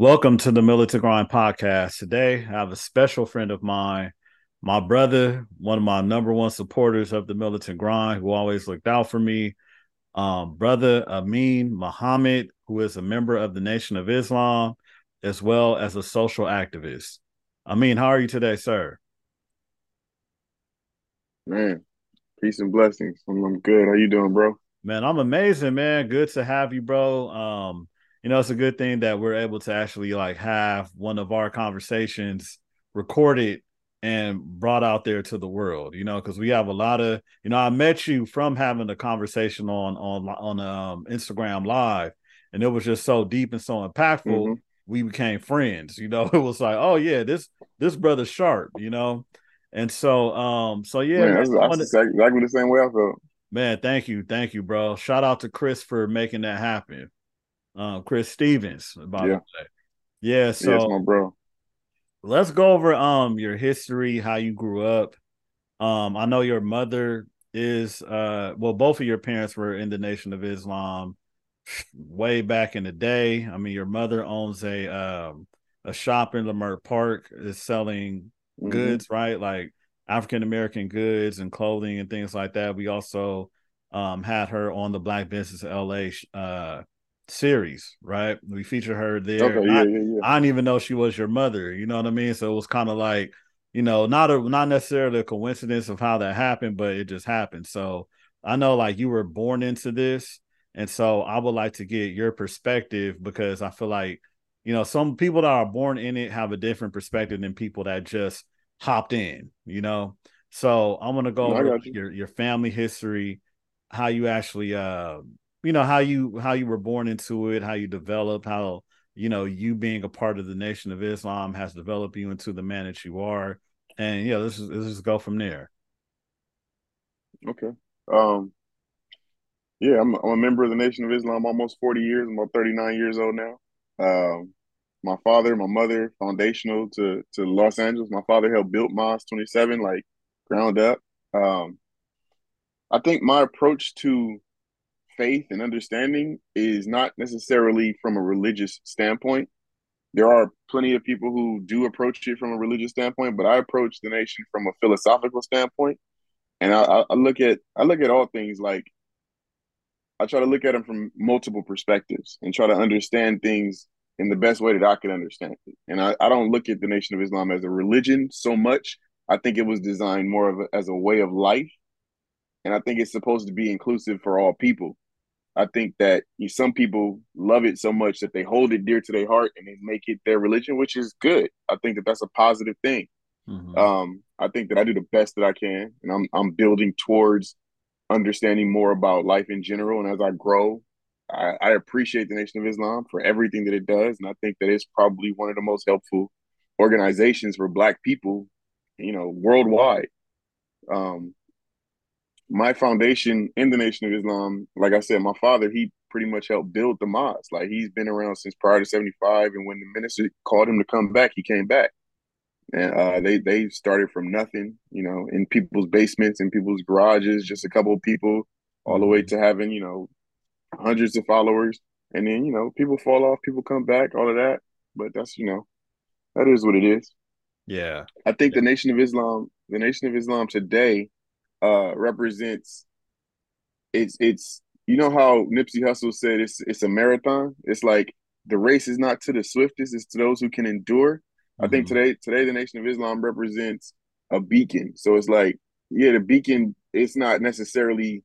Welcome to the Militant Grind Podcast. Today, I have a special friend of mine, my brother, one of my number one supporters of the Militant Grind, who always looked out for me, brother Amin Muhammad, who is a member of the Nation of Islam, as well as a social activist. Amin, how are you today, sir? Man, peace and blessings. I'm good. How you doing, bro? Man, I'm amazing, man. Good to have you, bro. You know, it's a good thing that we're able to actually like have one of our conversations recorded and brought out there to the world, you know, because we have a lot of, you know, I met you from having a conversation on Instagram Live, and it was just so deep and so impactful. Mm-hmm. We became friends, you know. It was like, oh yeah, this brother's sharp, you know. And so yeah, man, that's exactly the same way I felt. Man, thank you, bro. Shout out to Chris for making that happen. Chris Stevens, by the way. Yeah, so yes, my bro. Let's go over your history, how you grew up. I know your mother is both of your parents were in the Nation of Islam way back in the day. I mean, your mother owns a shop in Leimert Park, is selling mm-hmm. goods, right? Like African American goods and clothing and things like that. We also had her on the Black Business of LA series, right? We featured her there. Okay, yeah. I didn't even know she was your mother, you know what I mean? So it was kind of like, you know, not necessarily a coincidence of how that happened, but it just happened. So I know like you were born into this, and so I would like to get your perspective, because I feel like, you know, some people that are born in it have a different perspective than people that just hopped in, you know. So I'm gonna go over your family history, how you actually you know, how you were born into it, how you developed, how, you know, you being a part of the Nation of Islam has developed you into the man that you are. And yeah, let's just go from there. Okay. Yeah, I'm a member of the Nation of Islam almost 40 years. I'm about 39 years old now. My father, my mother, foundational to Los Angeles. My father helped build Mosque 27, like ground up. I think my approach to faith and understanding is not necessarily from a religious standpoint. There are plenty of people who do approach it from a religious standpoint, but I approach the nation from a philosophical standpoint, and I look at all things like I try to look at them from multiple perspectives and try to understand things in the best way that I can understand it. And I don't look at the Nation of Islam as a religion so much. I think it was designed more of as a way of life, and I think it's supposed to be inclusive for all people. I think that some people love it so much that they hold it dear to their heart and they make it their religion, which is good. I think that that's a positive thing. Mm-hmm. I think that I do the best that I can, and I'm building towards understanding more about life in general. And as I grow, I appreciate the Nation of Islam for everything that it does. And I think that it's probably one of the most helpful organizations for Black people, you know, worldwide. My foundation in the Nation of Islam, like I said, my father, he pretty much helped build the mosque. Like, he's been around since prior to 75, and when the minister called him to come back, he came back. And they started from nothing, you know, in people's basements, in people's garages, just a couple of people, all the way to having, you know, hundreds of followers. And then, you know, people fall off, people come back, all of that. But that's, you know, that is what it is. Yeah. I think the Nation of Islam today represents it's you know how Nipsey Hussle said it's a marathon. It's like the race is not to the swiftest, it's to those who can endure. Mm-hmm. I think today the Nation of Islam represents a beacon. So it's like, yeah, the beacon, it's not necessarily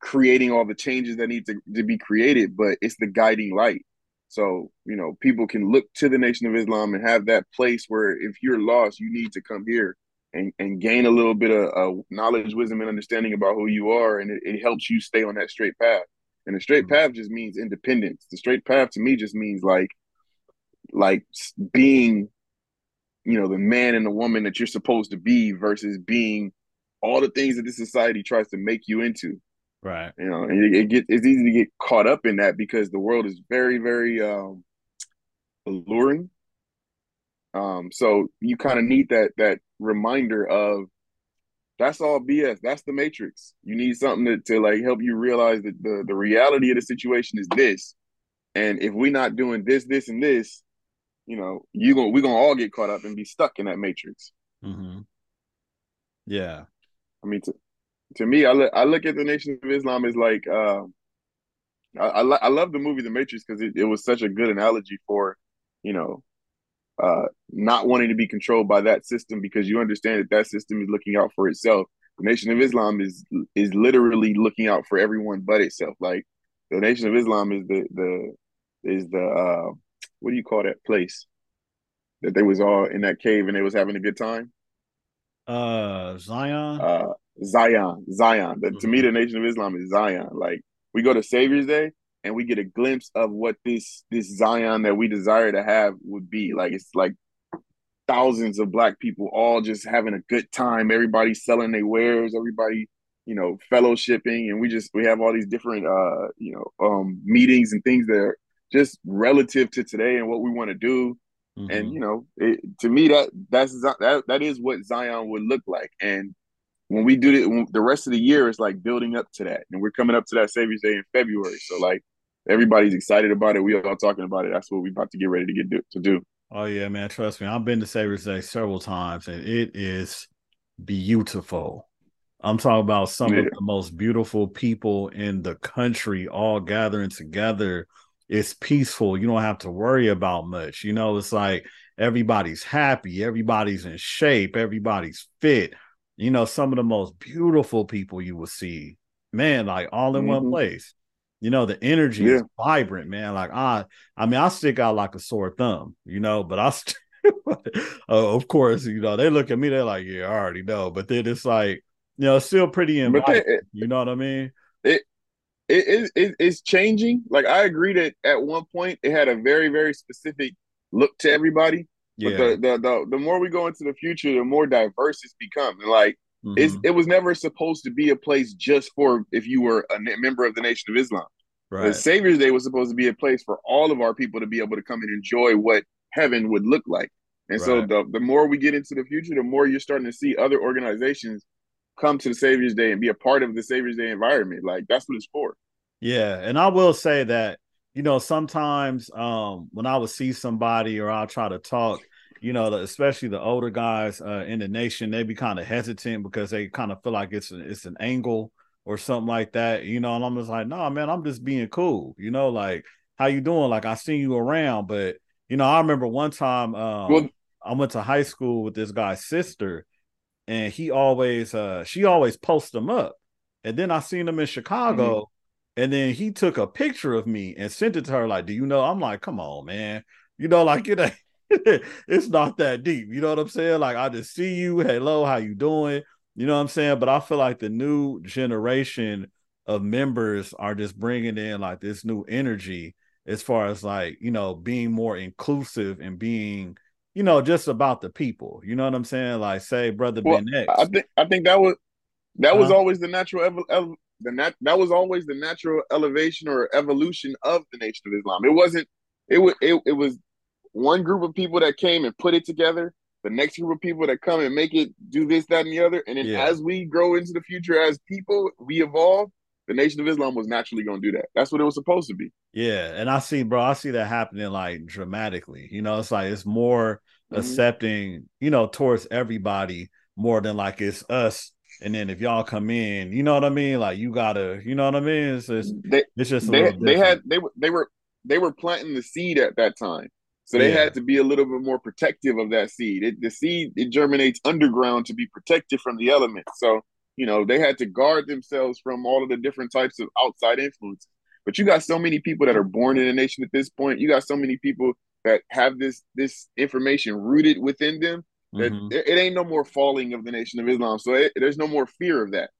creating all the changes that need to be created, but it's the guiding light. So, you know, people can look to the Nation of Islam and have that place where if you're lost, you need to come here and gain a little bit of knowledge, wisdom, and understanding about who you are, and it helps you stay on that straight path. And the straight mm-hmm. path just means independence. The straight path to me just means like being, you know, the man and the woman that you're supposed to be versus being all the things that this society tries to make you into. Right. You know, and it's easy to get caught up in that because the world is very, very alluring. So you kind of need that reminder of that's all BS. That's the Matrix. You need something to like help you realize that the reality of the situation is this, And if we're not doing this, this, and this, you know, we're gonna all get caught up and be stuck in that matrix. Mm-hmm. Yeah, I mean, to me, I look at the Nation of Islam as like, I love the movie The Matrix because it was such a good analogy for, you know, not wanting to be controlled by that system, because you understand that that system is looking out for itself. The Nation of Islam is literally looking out for everyone but itself. Like, the Nation of Islam is the what do you call that place that they was all in that cave and they was having a good time? Zion. Mm-hmm. To me, the Nation of Islam is Zion. Like, we go to Savior's Day and we get a glimpse of what this Zion that we desire to have would be. Like, it's like thousands of black people all just having a good time. Everybody selling their wares, everybody, you know, fellowshipping. And we have all these different, meetings and things that are just relative to today and what we want to do. Mm-hmm. And, you know, to me, that is what Zion would look like. And when we do the rest of the year, it's like building up to that. And we're coming up to that Savior's Day in February. So, like, everybody's excited about it. We are all talking about it. That's what we're about to get ready to do. Oh, yeah, man. Trust me. I've been to Savior's Day several times, and it is beautiful. I'm talking about some of the most beautiful people in the country all gathering together. It's peaceful. You don't have to worry about much. You know, it's like everybody's happy. Everybody's in shape. Everybody's fit. You know, some of the most beautiful people you will see, man, like all in one place. You know, the energy is vibrant, man. Like, I stick out like a sore thumb, you know, but of course, you know, they look at me, they're like, yeah, I already know. But then it's like, you know, it's still pretty inviting. You know what I mean? It's changing. Like, I agree that at one point it had a very, very specific look to everybody. Yeah. But the more we go into the future, the more diverse it's become. And like, it was never supposed to be a place just for if you were a member of the Nation of Islam. Right. The Savior's Day was supposed to be a place for all of our people to be able to come and enjoy what heaven would look like. And so the more we get into the future, the more you're starting to see other organizations come to the Savior's Day and be a part of the Savior's Day environment. Like, that's what it's for. Yeah. And I will say that, you know, sometimes when I would see somebody or I'll try to talk, you know, especially the older guys in the nation, they be kind of hesitant because they kind of feel like it's an angle or something like that, you know, and I'm just like, nah, man, I'm just being cool. You know, like, how you doing? Like, I seen you around. But, you know, I remember one time I went to high school with this guy's sister, and she always posts them up. And then I seen him in Chicago. Mm-hmm. And then he took a picture of me and sent it to her. Like, do you know? I'm like, come on, man. You know, like, it's not that deep. You know what I'm saying? Like, I just see you. Hello, how you doing? You know what I'm saying? But I feel like the new generation of members are just bringing in like this new energy as far as like, you know, being more inclusive and being, you know, just about the people. You know what I'm saying? Like, say, Brother Ben X. I think that was always the natural evolution. That was always the natural elevation or evolution of the Nation of Islam. It was one group of people that came and put it together, the next group of people that come and make it do this, that, and the other. And then as we grow into the future, as people, we evolve, the Nation of Islam was naturally going to do that. That's what it was supposed to be. Yeah. And I see that happening like dramatically. You know, it's like, it's more accepting, you know, towards everybody more than like it's us. And then if y'all come in, you know what I mean? Like, you gotta, you know what I mean? They were planting the seed at that time. So they had to be a little bit more protective of that seed. The seed germinates underground to be protected from the elements. So, you know, they had to guard themselves from all of the different types of outside influences. But you got so many people that are born in a nation at this point. You got so many people that have this information rooted within them. It ain't no more falling of the Nation of Islam. So there's no more fear of that.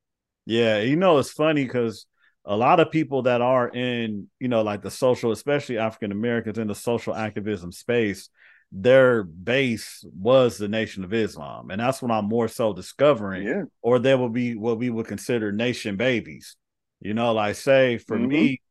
Yeah. You know, it's funny because a lot of people that are in, you know, like the social, especially African-Americans in the social activism space, their base was the Nation of Islam. And that's what I'm more so discovering. Yeah. Or there will be what we would consider nation babies. You know, like, say for me,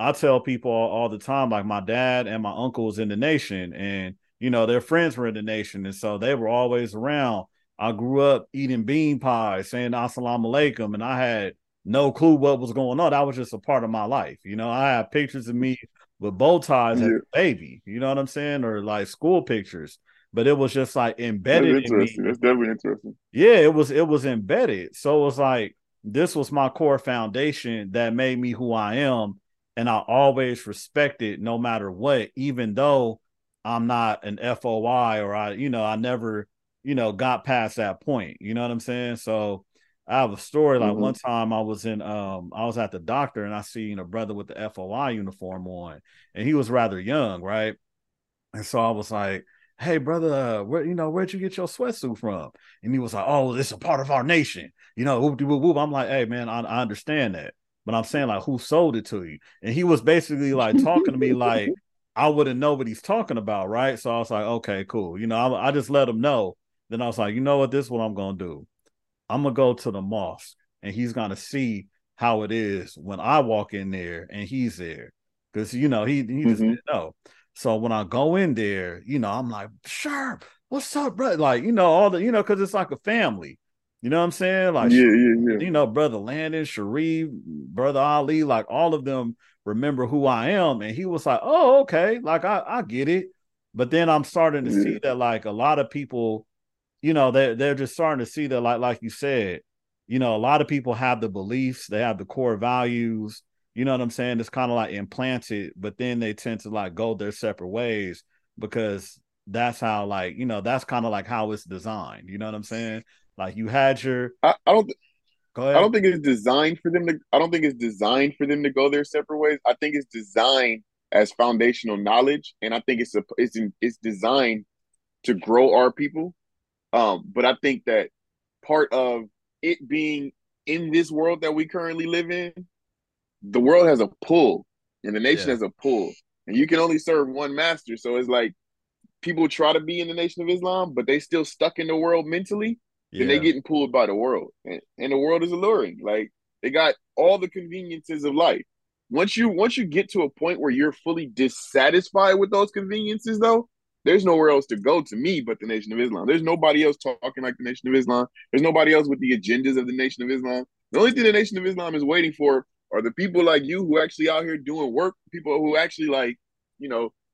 I tell people all the time, like, my dad and my uncle was in the nation, and you know, their friends were in the nation, and so they were always around. I grew up eating bean pies, saying assalamu alaikum, and I had no clue what was going on. That was just a part of my life. You know, I have pictures of me with bow ties as a baby, you know what I'm saying? Or like school pictures. But it was just like embedded in me. That's definitely interesting. Yeah, it was embedded. So it was like, this was my core foundation that made me who I am. And I always respect it no matter what, even though I'm not an FOI or I never, got past that point. You know what I'm saying? So I have a story. Like one time I was at the doctor and I seen a brother with the FOI uniform on, and he was rather young. Right. And so I was like, hey, brother, where'd you get your sweatsuit from? And he was like, oh, this is a part of our nation. Whoop, whoop, whoop. I'm like, hey, man, I understand that. But I'm saying, like, who sold it to you? And he was basically, like, talking to me like I wouldn't know what he's talking about, right? So I was like, okay, cool. I just let him know. Then I was like, you know what? This is what I'm going to do. I'm going to go to the mosque, and he's going to see how it is when I walk in there and he's there. Because, he just didn't know. So when I go in there, I'm like, sure, what's up, bro? Like, all the, because it's like a family. You know what I'm saying? Like, yeah. Brother Landon, Sharif, brother Ali, like all of them remember who I am. And he was like, oh, okay. Like, I get it. But then I'm starting to see that, like, a lot of people, they're just starting to see that, like you said, a lot of people have the beliefs, they have the core values. You know what I'm saying? It's kind of like implanted, but then they tend to like go their separate ways because that's how like, that's kind of like how it's designed. You know what I'm saying? Like you had your, I don't think it's designed for them to, go their separate ways. I think it's designed as foundational knowledge. And I think it's designed to grow our people. But I think that part of it being in this world that we currently live in, the world has a pull and the nation has a pull, and you can only serve one master. So it's like people try to be in the Nation of Islam, but they still stuck in the world mentally and they getting pulled by the world, and the world is alluring. Like they got all the conveniences of life. Once you get to a point where you're fully dissatisfied with those conveniences though, there's nowhere else to go to me but the Nation of Islam. There's nobody else talking like the Nation of Islam. There's nobody else with the agendas of the Nation of Islam. The only thing the Nation of Islam is waiting for are the people like you who actually out here doing work, people who actually like,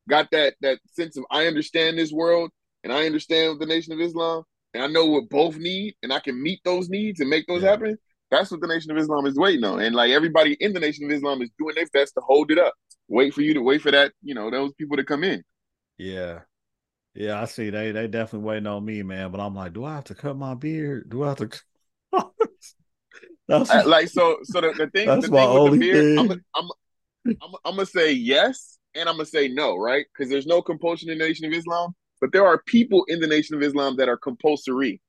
got that sense of I understand this world and I understand the Nation of Islam and I know what both need and I can meet those needs and make those happen. That's what the Nation of Islam is waiting on. And like everybody in the Nation of Islam is doing their best to hold it up. Wait for that, those people to come in. Yeah. Yeah, I see. They definitely waiting on me, man. But I'm like, do I have to cut my beard? Do I have to The thing with the beard, I'm gonna say yes, and I'm gonna say no, right? Because there's no compulsion in the Nation of Islam, but there are people in the Nation of Islam that are compulsory,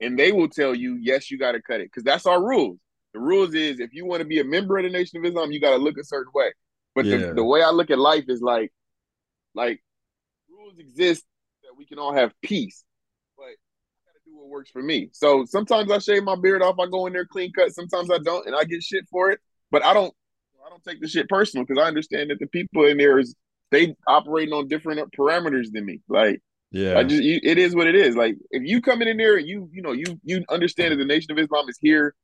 and they will tell you yes, you got to cut it because that's our rules. The rules is if you want to be a member of the Nation of Islam, you got to look a certain way. But the way I look at life is like rules exist that we can all have peace. What works for me. So sometimes I shave my beard off, I go in there clean cut, sometimes I don't, and I get shit for it, but I don't take the shit personal because I understand that the people in there they operating on different parameters than me. Like it is what it is. Like if you come in there and you understand that the Nation of Islam is here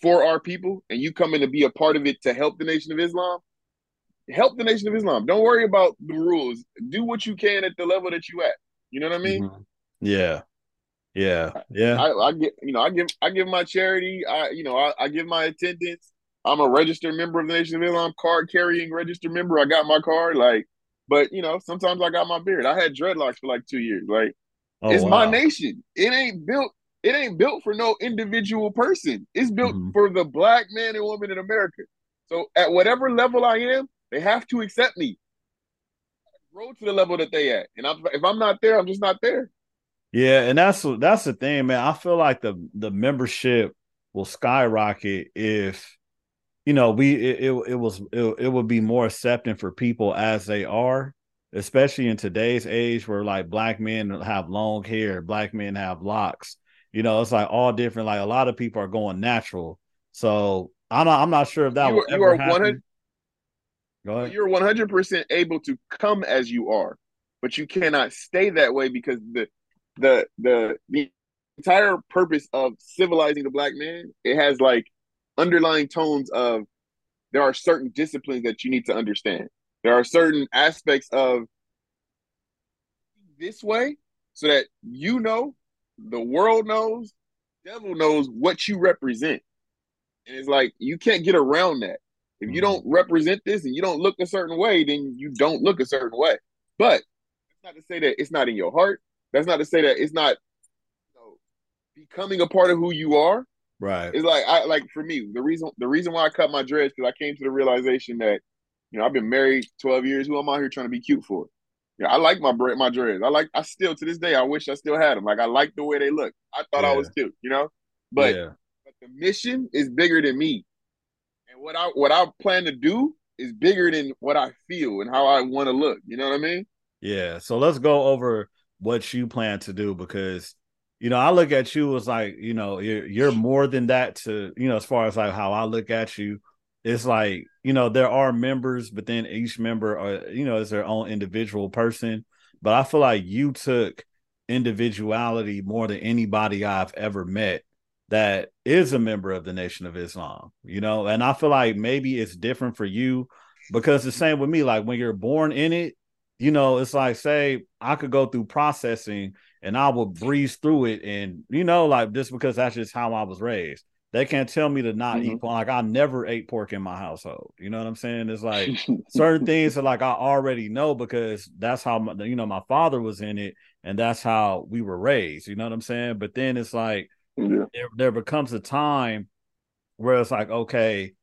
for our people and you come in to be a part of it to help the Nation of Islam, don't worry about the rules. Do what you can at the level that you at. You know what I mean? Mm-hmm. Yeah. I give my charity. I give my attendance. I'm a registered member of the Nation of Islam, card carrying registered member. I got my card. Like, but sometimes I got my beard. I had dreadlocks for like 2 years. Like, it's my nation. It ain't built for no individual person. It's built for the black man and woman in America. So at whatever level I am, they have to accept me. I grow to the level that they at, and if I'm not there, I'm just not there. Yeah, and that's the thing, man. I feel like the membership will skyrocket if it would be more accepting for people as they are, especially in today's age where like black men have long hair, black men have locks. It's like all different. Like a lot of people are going natural, so I'm not sure if that will ever happen. You're 100% able to come as you are, but you cannot stay that way because the entire purpose of civilizing the black man, it has like underlying tones of there are certain disciplines that you need to understand. There are certain aspects of this way so that you know, the world knows, devil knows what you represent. And it's like, you can't get around that. If you don't represent this and you don't look a certain way, then you don't look a certain way. But that's not to say that it's not in your heart. That's not to say that it's not becoming a part of who you are. Right. It's like, I like, for me, the reason why I cut my dreads, because I came to the realization that, you know, I've been married 12 years. Who am I here trying to be cute for? Yeah, I like my dreads. I still, to this day, I wish I still had them. Like, I like the way they look. I thought I was cute, you know? But the mission is bigger than me. And what I plan to do is bigger than what I feel and how I want to look. You know what I mean? Yeah. So let's go over what you plan to do, because, you know, I look at you as like, you know, you're more than that to, you know, as far as like how I look at you. It's like, you know, there are members, but then each member, are, you know, is their own individual person. But I feel like you took individuality more than anybody I've ever met that is a member of the Nation of Islam, you know. And I feel like maybe it's different for you, because the same with me, like when you're born in it, you know, it's like, say I could go through processing and I will breeze through it. And, you know, like just because that's just how I was raised. They can't tell me to not eat pork. Like, I never ate pork in my household. You know what I'm saying? It's like certain things that like I already know, because that's how, my father was in it. And that's how we were raised. You know what I'm saying? But then it's like there becomes a time where it's like, okay,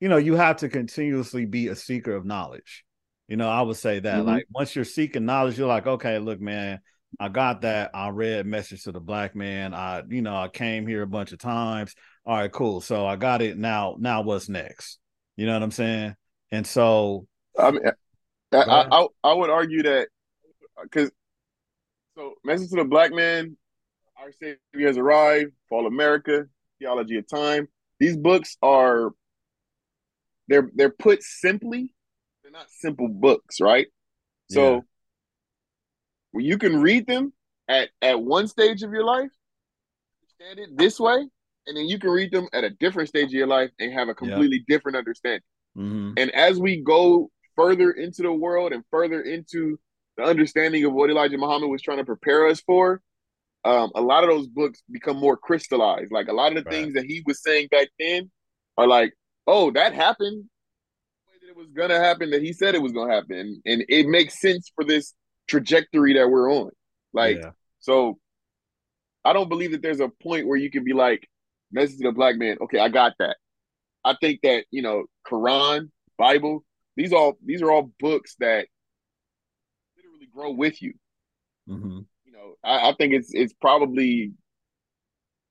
you know, you have to continuously be a seeker of knowledge. You know, I would say that like once you're seeking knowledge, you're like, okay, look, man, I got that. I read Message to the Black Man. I came here a bunch of times. All right, cool. So I got it. Now what's next? You know what I'm saying? And so I mean, I would argue that, because so Message to the Black Man, Our Savior Has Arrived, Fall America, Theology of Time. These books are they're put simply. They're not simple books, right? So Well, you can read them at one stage of your life, understand it this way, and then you can read them at a different stage of your life and have a completely different understanding. Mm-hmm. And as we go further into the world and further into the understanding of what Elijah Muhammad was trying to prepare us for, a lot of those books become more crystallized. Like a lot of the things that he was saying back then are like, oh, that happened. The way that it was going to happen, that he said it was going to happen. And it makes sense for this trajectory that we're on. Like, so I don't believe that there's a point where you can be like, Message to the Black Man, okay, I got that. I think that, you know, Quran, Bible, these are all books that literally grow with you. Mm-hmm. You know, I think it's probably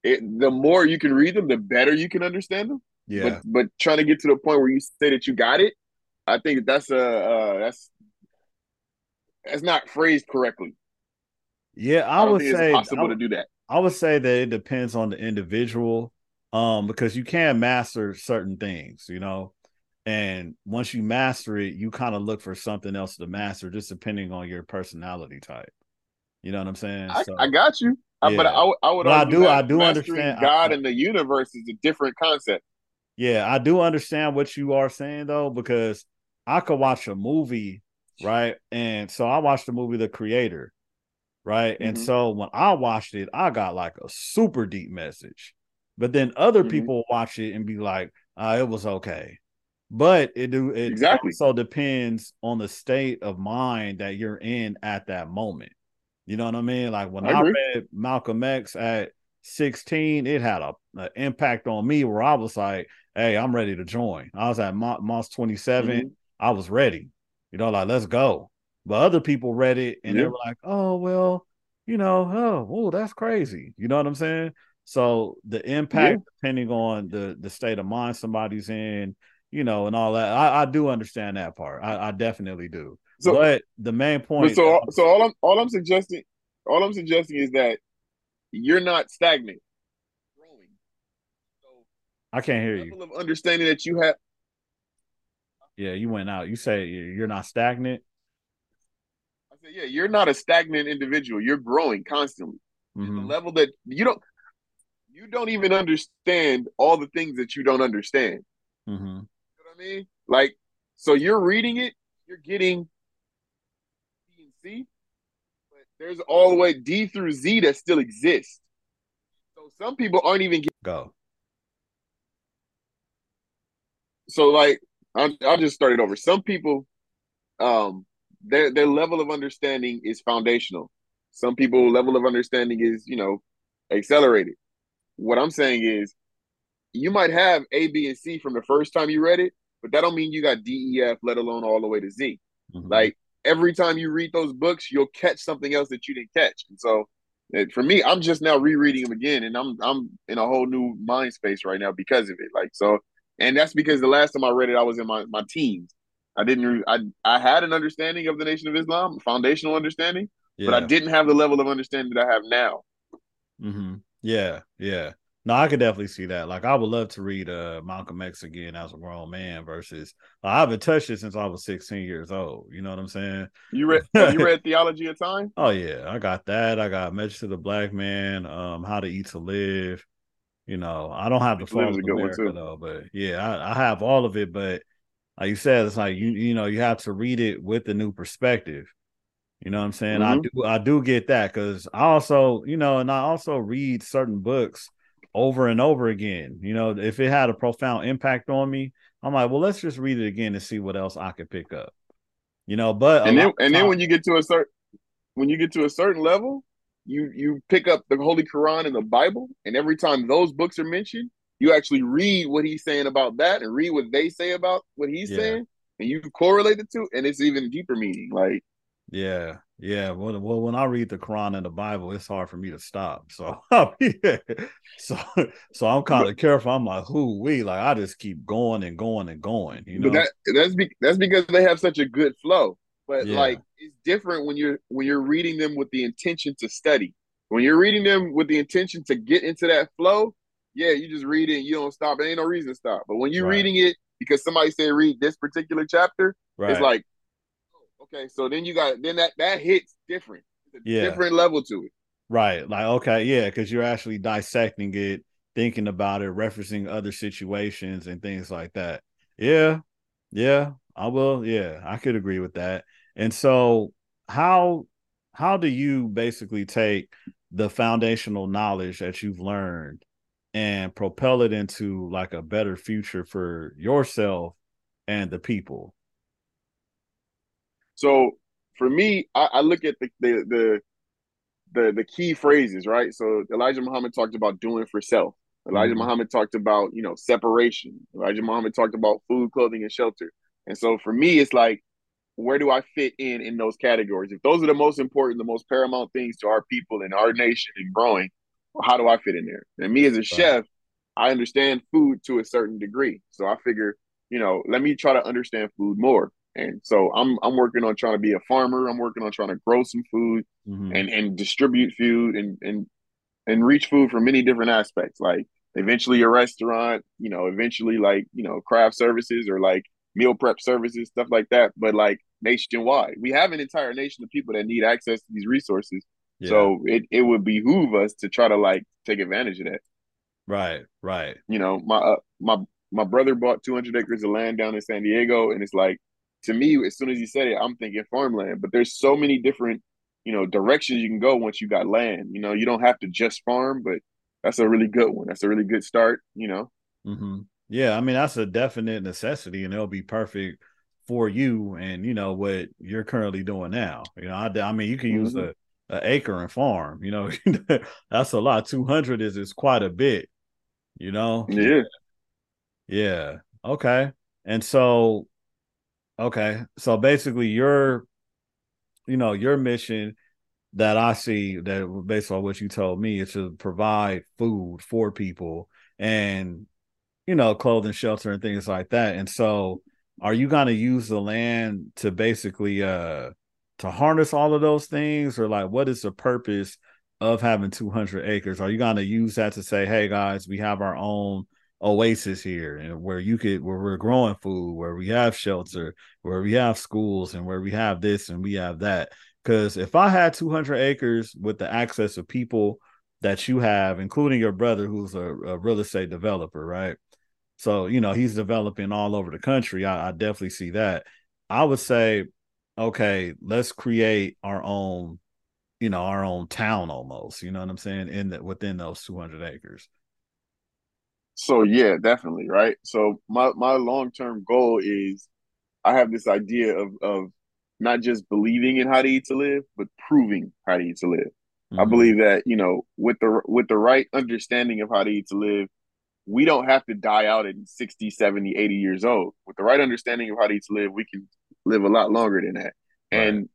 the more you can read them, the better you can understand them. Yeah. But trying to get to the point where you say that you got it, I think that's not phrased correctly. Yeah, I would say it's possible to do that. I would say that it depends on the individual, because you can master certain things, you know, and once you master it, you kind of look for something else to master, just depending on your personality type. You know what I'm saying? I got you. Yeah. But I do understand God and the universe is a different concept. Yeah, I do understand what you are saying, though, because I could watch a movie, right? And so I watched the movie The Creator. Right. Mm-hmm. And so when I watched it, I got like a super deep message. But then other people watch it and be like, it was okay. But it also depends on the state of mind that you're in at that moment. You know what I mean? Like when I read Malcolm X at 16, it had an impact on me where I was like, hey, I'm ready to join. I was at Mosque 27. I was ready. You know, like, let's go. But other people read it and they were like, oh, well, you know, that's crazy. You know what I'm saying? So the impact, depending on the state of mind somebody's in, you know, and all that, I do understand that part. I definitely do. So, but the main point. So all I'm suggesting is that you're not stagnant. So I can't hear you. Of understanding that you have. Yeah, you went out. You say you're not stagnant. Yeah, you're not a stagnant individual. You're growing constantly. Mm-hmm. The level that you don't even understand all the things that you don't understand. Mm-hmm. You know what I mean? Like, so you're reading it, you're getting B and C, but there's all the way D through Z that still exists. So some people aren't even getting go. So like I'll just start it over. Some people, their level of understanding is foundational. Some people level of understanding is, you know, accelerated. What I'm saying is you might have A, B, and C from the first time you read it, but that don't mean you got D, E, F, let alone all the way to Z. Mm-hmm. Like every time you read those books, you'll catch something else that you didn't catch. And so for me, I'm just now rereading them again, and I'm in a whole new mind space right now because of it. Like, so, and that's because the last time I read it, I was in my teens. I had an understanding of the Nation of Islam, foundational understanding, yeah, but I didn't have the level of understanding that I have now. Mm-hmm. Yeah, yeah. No, I could definitely see that. Like, I would love to read Malcolm X again as a grown man versus I haven't touched it since I was 16 years old. You know what I'm saying? You read Theology of Time? Oh, yeah. I got that. I got Message to the Black Man, How to Eat to Live. You know, I don't have the Fall of America, though. But, yeah, I have all of it. But like you said, it's like, you know, you have to read it with a new perspective. You know what I'm saying? Mm-hmm. I do get that because I also, you know, and I also read certain books over and over again. You know, if it had a profound impact on me, I'm like, well, let's just read it again and see what else I could pick up. You know, but and then when you get to a certain level, you pick up the Holy Quran and the Bible, and every time those books are mentioned, you actually read what he's saying about that and read what they say about what he's saying, and you correlate the two, and it's even deeper meaning. Like, yeah, yeah. Well, when I read the Quran and the Bible, it's hard for me to stop. So, yeah. So I'm kind of careful. I'm like, like I just keep going and going and going. You know, but that's because they have such a good flow. But like, it's different when you're reading them with the intention to study. When you're reading them with the intention to get into that flow, yeah, you just read it and you don't stop. There ain't no reason to stop. But when you're reading it because somebody said read this particular chapter, it's like, okay, so then you got that hits different. It's a different level to it. Right. Like, okay, yeah, because you're actually dissecting it, thinking about it, referencing other situations and things like that. Yeah. Yeah. I will. Yeah, I could agree with that. And so how do you basically take the foundational knowledge that you've learned and propel it into like a better future for yourself and the people? So for me, I look at the key phrases, right? So Elijah Muhammad talked about doing for self. Elijah Muhammad talked about, you know, separation. Elijah Muhammad talked about food, clothing, and shelter. And so for me, it's like, where do I fit in those categories? If those are the most important, the most paramount things to our people and our nation and growing, how do I fit in there? And me as a chef, I understand food to a certain degree. So I figure, you know, let me try to understand food more. And so I'm working on trying to be a farmer. I'm working on trying to grow some food and distribute food and reach food from many different aspects. Like eventually a restaurant, you know, eventually like, you know, craft services or like meal prep services, stuff like that. But like nationwide, we have an entire nation of people that need access to these resources. Yeah. So it would behoove us to try to like take advantage of that. Right. Right. You know, my brother bought 200 acres of land down in San Diego, and it's like, to me, as soon as you said it, I'm thinking farmland, but there's so many different, you know, directions you can go once you got land. You know, you don't have to just farm, but that's a really good one. That's a really good start, you know? Mm-hmm. Yeah. I mean, that's a definite necessity, and it'll be perfect for you and, you know, what you're currently doing now. You know, I mean, you can use an acre and farm, you know, that's a lot. 200 is quite a bit, you know? Yeah. Yeah. Okay. And so, okay, so basically your mission that I see, that based on what you told me, is to provide food for people and, you know, clothing, shelter, and things like that. And so are you going to use the land to basically to harness all of those things? Or like, what is the purpose of having 200 acres? Are you going to use that to say, hey, guys, we have our own oasis here, and where we're growing food, where we have shelter, where we have schools, and where we have this and we have that? Because if I had 200 acres with the access of people that you have, including your brother, who's a real estate developer, right? So, you know, he's developing all over the country. I definitely see that. I would say, okay, let's create our own, you know, our own town almost, you know what I'm saying, in the, within those 200 acres. So yeah, definitely, right? So my long-term goal is, I have this idea of not just believing in how to eat to live, but proving how to eat to live. Mm-hmm. I believe that, you know, with the right understanding of how to eat to live, we don't have to die out at 60, 70, 80 years old. With the right understanding of how to eat to live, we can live a lot longer than that. Right. And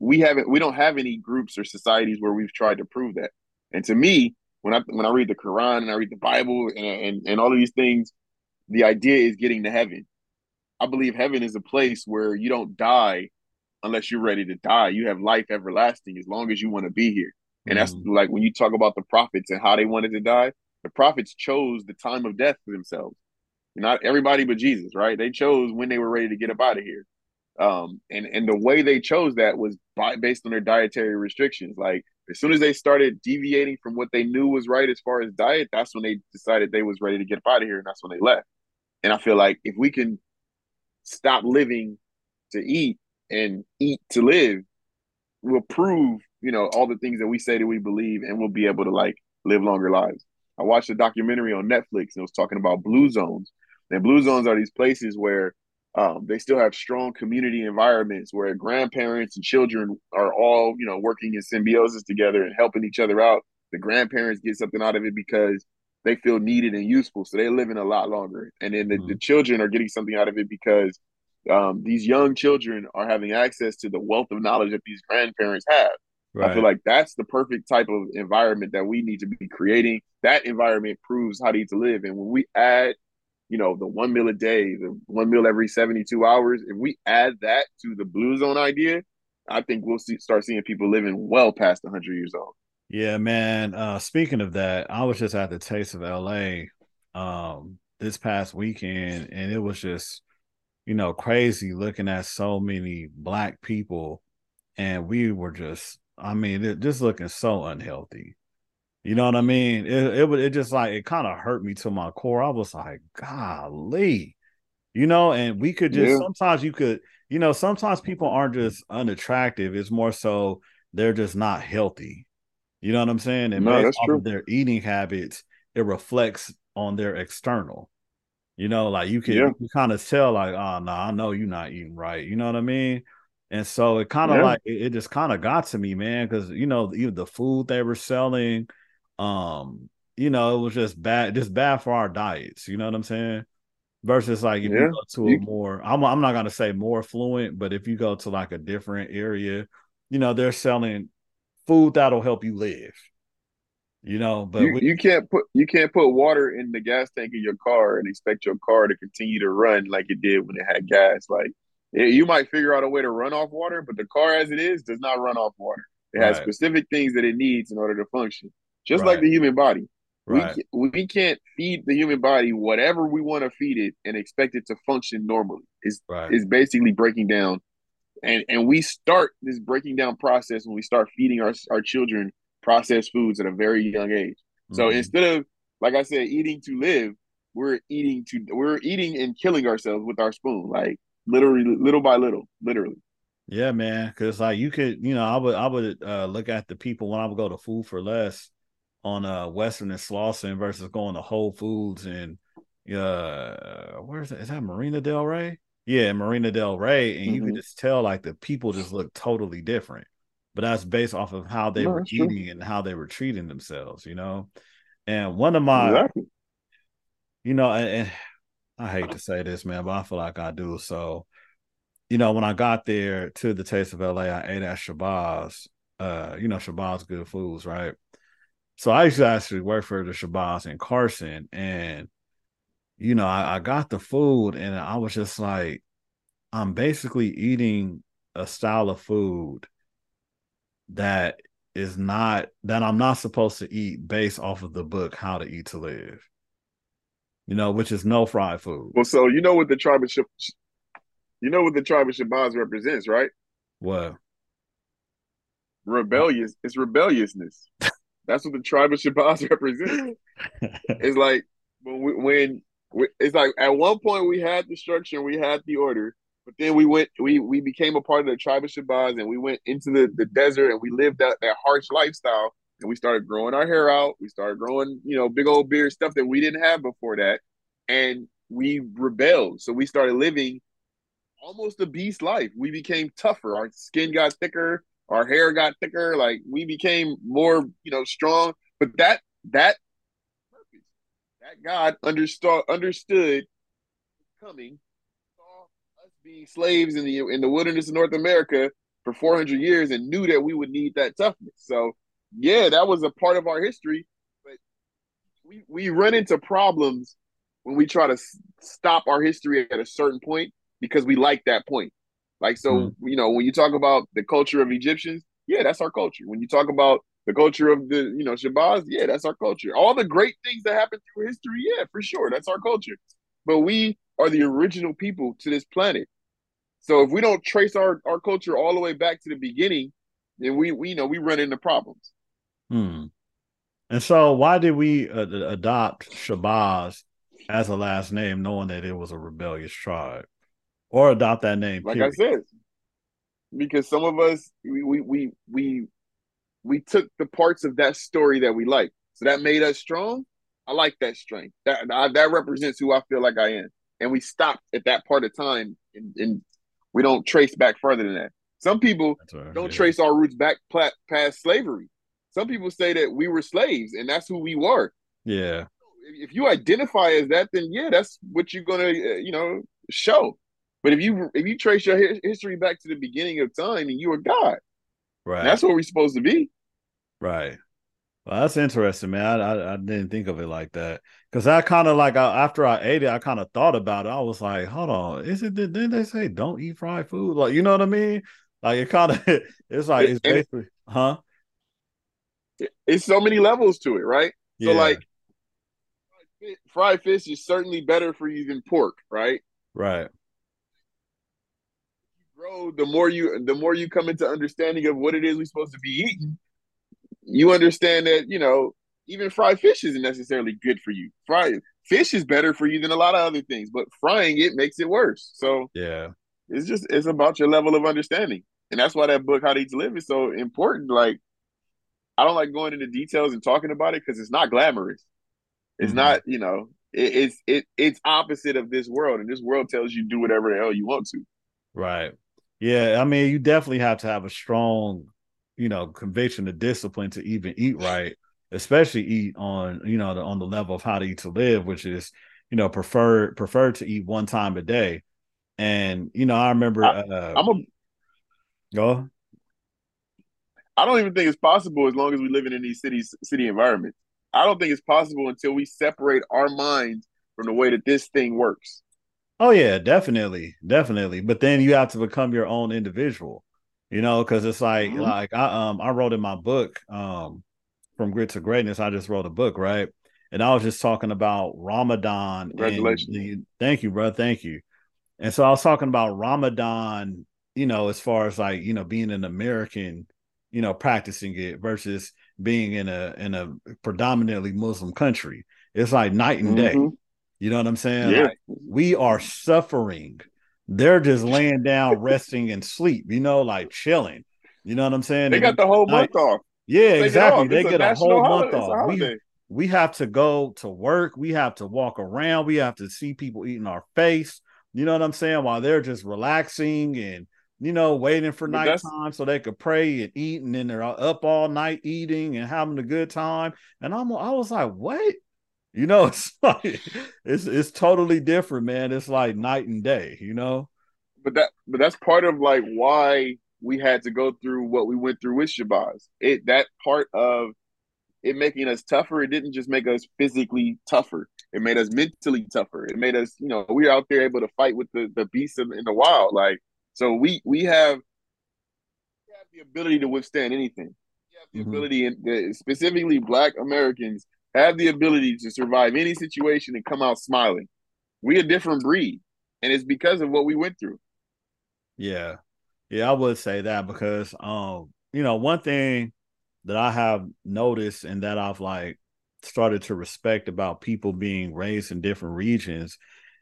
we don't have any groups or societies where we've tried to prove that. And to me, when I read the Quran and I read the Bible and all of these things, the idea is getting to heaven. I believe heaven is a place where you don't die unless you're ready to die. You have life everlasting as long as you want to be here. And that's like when you talk about the prophets and how they wanted to die, the prophets chose the time of death for themselves. Not everybody but Jesus, right? They chose when they were ready to get up out of here. And the way they chose that was based on their dietary restrictions. Like as soon as they started deviating from what they knew was right as far as diet, that's when they decided they was ready to get up out of here, and that's when they left. And I feel like if we can stop living to eat and eat to live, we'll prove, you know, all the things that we say that we believe, and we'll be able to like live longer lives. I watched a documentary on Netflix, and it was talking about blue zones. And blue zones are these places where they still have strong community environments where grandparents and children are all, you know, working in symbiosis together and helping each other out. The grandparents get something out of it because they feel needed and useful, so they're living a lot longer. And then the children are getting something out of it because these young children are having access to the wealth of knowledge that these grandparents have. Right. I feel like that's the perfect type of environment that we need to be creating. That environment proves how to eat to live. And when we add, you know, the one meal a day, the one meal every 72 hours, if we add that to the blue zone idea, I think we'll start seeing people living well past 100 years old. Yeah, man. Speaking of that, I was just at the Taste of L.A. This past weekend, and it was just, you know, crazy looking at so many Black people, and we were just, I mean, just looking so unhealthy. You know what I mean? It just like, it kind of hurt me to my core. I was like, golly, you know, and we could just, sometimes you could, you know, sometimes people aren't just unattractive. It's more so they're just not healthy. You know what I'm saying? And based on their eating habits, it reflects on their external. You know, like you can kind of tell, like, oh no, I know you're not eating right. You know what I mean? And so it kind of like it just kind of got to me, man, because you know even the food they were selling, you know, it was just bad for our diets. You know what I'm saying? Versus like if you go to a more, I'm not gonna say more affluent, but if you go to like a different area, you know, they're selling food that'll help you live, you know. But you can't put water in the gas tank of your car and expect your car to continue to run like it did when it had gas. Like you might figure out a way to run off water, but the car as it is does not run off water. It has specific things that it needs in order to function, just like the human body. Right. We can't feed the human body whatever we want to feed it and expect it to function normally. It's basically breaking down. And we start this breaking down process when we start feeding our children processed foods at a very young age. Mm-hmm. So instead of, like I said, eating to live, we're eating and killing ourselves with our spoon, like literally little by little, literally. Yeah, man. Because like you could, you know, I would look at the people when I would go to Food for Less on Western and Slauson versus going to Whole Foods and where's that? Is that Marina Del Rey? Yeah, Marina Del Rey, and you can just tell like the people just look totally different. But that's based off of how they were eating and how they were treating themselves, you know. And one of my, you know, and I hate to say this, man, but I feel like I do. So, you know, when I got there to the Taste of LA, I ate at Shabazz, you know, Shabazz Good Foods, right? So I used to actually work for the Shabazz in Carson, and you know, I got the food and I was just like, I'm basically eating a style of food that is not, that I'm not supposed to eat based off of the book, How to Eat to Live, you know, which is no fried food. Well, so you know what the tribe of Shabazz represents, right? What? Rebellious. It's rebelliousness. That's what the tribe of Shabazz represents. It's like, when it's like at one point we had the structure, we had the order, But then we went, we became a part of the tribe of Shabazz, and we went into the desert, and we lived that harsh lifestyle. And we started growing our hair out. We started growing, big old beard, stuff that we didn't have before that. And we rebelled. So we started living almost a beast life. We became tougher. Our skin got thicker. Our hair got thicker. Like, we became more, strong. But that purpose, that God understood coming, saw us being slaves in the wilderness of North America for 400 years and knew that we would need that toughness. So, yeah, that was a part of our history, but we run into problems when we try to stop our history at a certain point because we like that point. Like, so, when you talk about the culture of Egyptians, yeah, that's our culture. When you talk about the culture of the, Shabazz, yeah, that's our culture. All the great things that happen through history, yeah, for sure, that's our culture. But we are the original people to this planet. So if we don't trace our culture all the way back to the beginning, then we run into problems. And so why did we adopt Shabazz as a last name, knowing that it was a rebellious tribe, or adopt that name? Like period. I said, because some of us, we took the parts of that story that we like. So that made us strong. I like that strength. That represents who I feel like I am. And we stopped at that part of time, and we don't trace back further than that. Some people don't trace our roots back past slavery. Some people say that we were slaves and that's who we were. Yeah. If you identify as that, then yeah, that's what you're going to, show. But if you trace your history back to the beginning of time, and you are God, right? That's what we're supposed to be. Right. Well, that's interesting, man. I didn't think of it like that. Because I kind of after I ate it, I kind of thought about it. I was like, hold on. Didn't they say don't eat fried food? Like, you know what I mean? Like, it kind of, it's like, it's basically, huh? It's so many levels to it, right? Yeah. So, like, fried fish is certainly better for you than pork, right? Right. Bro, the more you come into understanding of what it is we're supposed to be eating, you understand that, even fried fish isn't necessarily good for you. Fried fish is better for you than a lot of other things, but frying it makes it worse. So, yeah. It's about your level of understanding. And that's why that book, How to Eat to Live, is so important. Like, I don't like going into details and talking about it because it's not glamorous. It's not, it's opposite of this world. And this world tells you do whatever the hell you want to. Right. Yeah. I mean, you definitely have to have a strong, conviction of discipline to even eat right, especially eat on, on the level of How to Eat to Live, which is, preferred to eat one time a day. And I remember. I don't even think it's possible as long as we live in these city environments. I don't think it's possible until we separate our minds from the way that this thing works. Oh yeah, definitely. But then you have to become your own individual, because it's like I wrote in my book, From Grit to Greatness. I just wrote a book, right? And I was just talking about Ramadan. Congratulations! Thank you, bro. Thank you. And so I was talking about Ramadan, as far as like, being an American, practicing it versus being in a predominantly Muslim country. It's like night and day. You know what I'm saying? Yeah. Like, we are suffering. They're just laying down, resting and sleep, like chilling. You know what I'm saying? They got the whole month off. Yeah, exactly. They get a whole month off. We have to go to work. We have to walk around. We have to see people eating our face. You know what I'm saying? While they're just relaxing and, waiting for nighttime so they could pray and eat. And then they're up all night eating and having a good time. And I was like, what? It's like, it's totally different, man. It's like night and day, But that's part of like why we had to go through what we went through with Shabazz. That part of it making us tougher, it didn't just make us physically tougher. It made us mentally tougher. It made us, we were out there able to fight with the beasts in the wild. Like, so we have the ability to withstand anything. We have the ability, and specifically Black Americans have the ability to survive any situation and come out smiling. We're a different breed, and it's because of what we went through. Yeah. Yeah, I would say that because, one thing that I have noticed and that I've started to respect about people being raised in different regions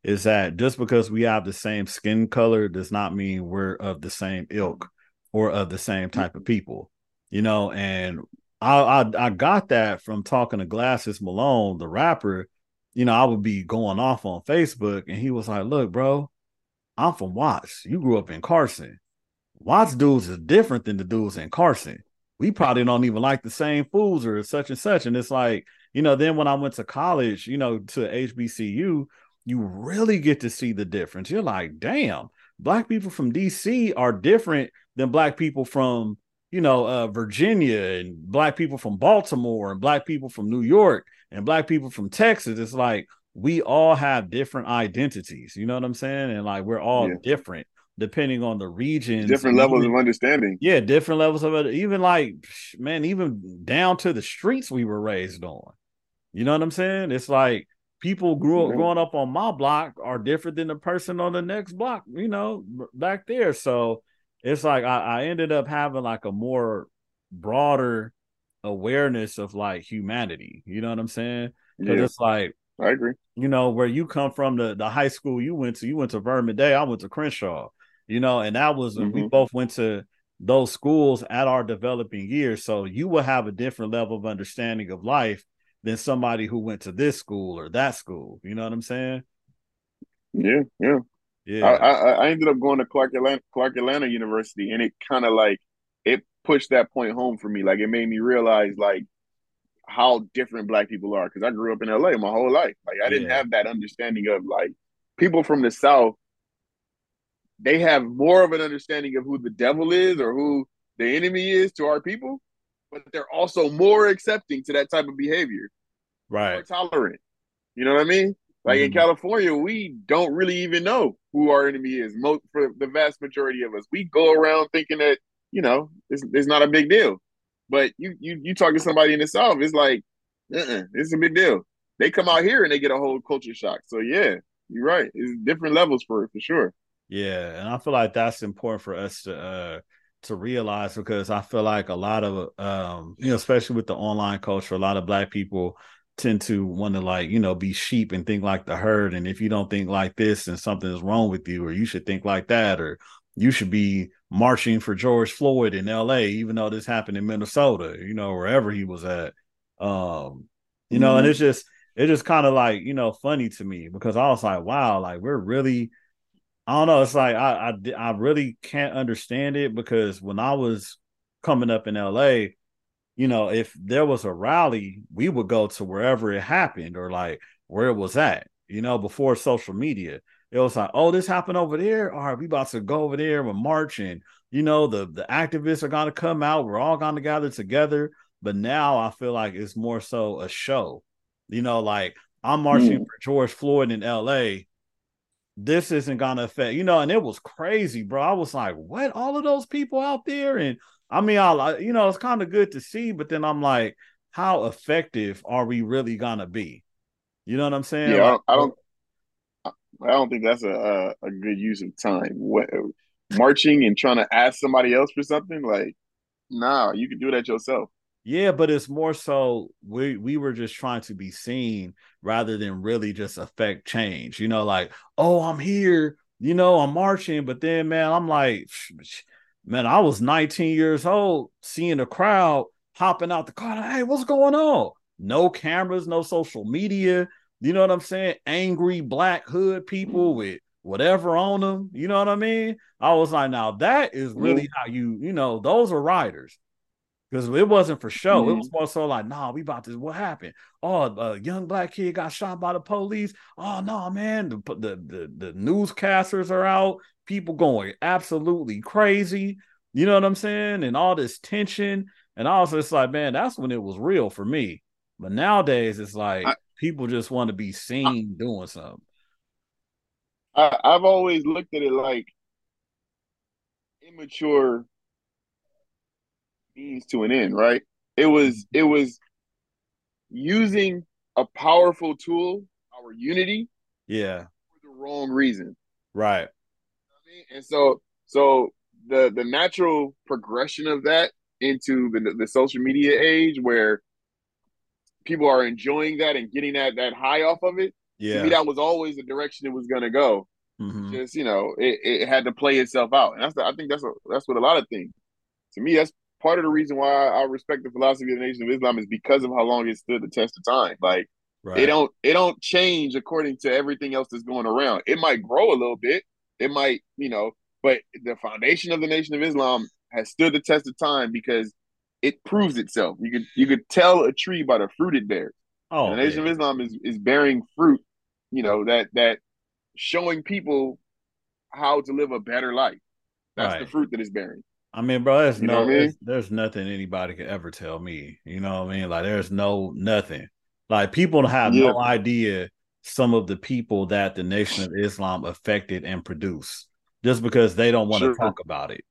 is that just because we have the same skin color does not mean we're of the same ilk or of the same type of people, you know. And I got that from talking to Glasses Malone, the rapper. You know, I would be going off on Facebook and he was like, look, bro, I'm from Watts. You grew up in Carson. Watts dudes is different than the dudes in Carson. We probably don't even like the same foods or such and such. And it's like, you know, then when I went to college, you know, to HBCU, you really get to see the difference. You're like, damn, black people from DC are different than black people from, you know, Virginia, and black people from Baltimore, and black people from New York, and black people from Texas. It's like, we all have different identities. You know what I'm saying? And like, we're all different depending on the region, different levels of understanding. Yeah. Different levels of it. Even like, man, even down to the streets we were raised on, you know what I'm saying? It's like people growing up on my block are different than the person on the next block, you know, back there. So it's like, I ended up having like a more broader awareness of like humanity. You know what I'm saying? Because it's like, I agree. You know, where you come from, the high school you went to Vernon Day, I went to Crenshaw, you know, and that was when we both went to those schools at our developing years. So you will have a different level of understanding of life than somebody who went to this school or that school. You know what I'm saying? Yeah, yeah. I ended up going to Clark Atlanta University, and it kind of like, it pushed that point home for me. Like, it made me realize like how different black people are, because I grew up in LA my whole life. Like, I didn't have that understanding of like people from the South. They have more of an understanding of who the devil is or who the enemy is to our people, but they're also more accepting to that type of behavior. Right. More tolerant. You know what I mean? Like in California, we don't really even know who our enemy is. Most, for the vast majority of us, we go around thinking that, you know, it's not a big deal. But you talk to somebody in the South, it's like, it's a big deal. They come out here and they get a whole culture shock. So yeah, you're right. It's different levels for sure. Yeah, and I feel like that's important for us to realize, because I feel like a lot of you know, especially with the online culture, a lot of black people tend to want to, like, you know, be sheep and think like the herd. And if you don't think like this, then something is wrong with you, or you should think like that, or you should be marching for George Floyd in LA, even though this happened in Minnesota, you know, wherever he was at. You know, and it's just kind of like, you know, funny to me, because I was like, wow, like we're really, I don't know. It's like, I really can't understand it, because when I was coming up in LA, you know, if there was a rally, we would go to wherever it happened, or like where it was at, you know, before social media. It was like, oh, this happened over there. All right, we about to go over there and march, and, you know, the activists are going to come out. We're all going to gather together. But now I feel like it's more so a show. You know, like, I'm marching for George Floyd in L.A. This isn't going to affect, you know, and it was crazy, bro. I was like, what? All of those people out there? And I mean, you know, it's kind of good to see, but then I'm like, how effective are we really going to be? You know what I'm saying? Yeah, like, I don't think that's a good use of time. What, marching and trying to ask somebody else for something? Like, nah, you can do that yourself. Yeah, but it's more so we were just trying to be seen rather than really just affect change. You know, like, oh, I'm here, you know, I'm marching. But then, man, I'm like, man, I was 19 years old, seeing a crowd hopping out the car. Like, hey, what's going on? No cameras, no social media. You know what I'm saying? Angry black hood people with whatever on them. You know what I mean? I was like, now that is really how you know, those are riders. Because it wasn't for show. It was more so like, nah, we about this. What happened? Oh, a young black kid got shot by the police. Oh, no, man. The newscasters are out. People going absolutely crazy. You know what I'm saying? And all this tension. And I was just like, man, that's when it was real for me. But nowadays, it's like, people just want to be seen doing something. I've always looked at it like immature means to an end, right? It was using a powerful tool, our unity, for the wrong reason, right? You know what I mean? And so the natural progression of that into the social media age, where people are enjoying that and getting that high off of it, Yeah. To me, that was always the direction it was going to go. Mm-hmm. Just, you know, it had to play itself out. And I think that's what a lot of things. To me, that's part of the reason why I respect the philosophy of the Nation of Islam is because of how long it stood the test of time. Like, right. It don't change according to everything else that's going around. It might grow a little bit. It might, you know, but the foundation of the Nation of Islam has stood the test of time because it proves itself. You could tell a tree by the fruit it bears. Oh, the Nation of Islam is bearing fruit, you know, that showing people how to live a better life. That's right. The fruit that it's bearing. I mean, bro, there's nothing anybody could ever tell me. You know what I mean? Like, there's nothing. Like, people have no idea some of the people that the Nation of Islam affected and produced just because they don't want to talk about it.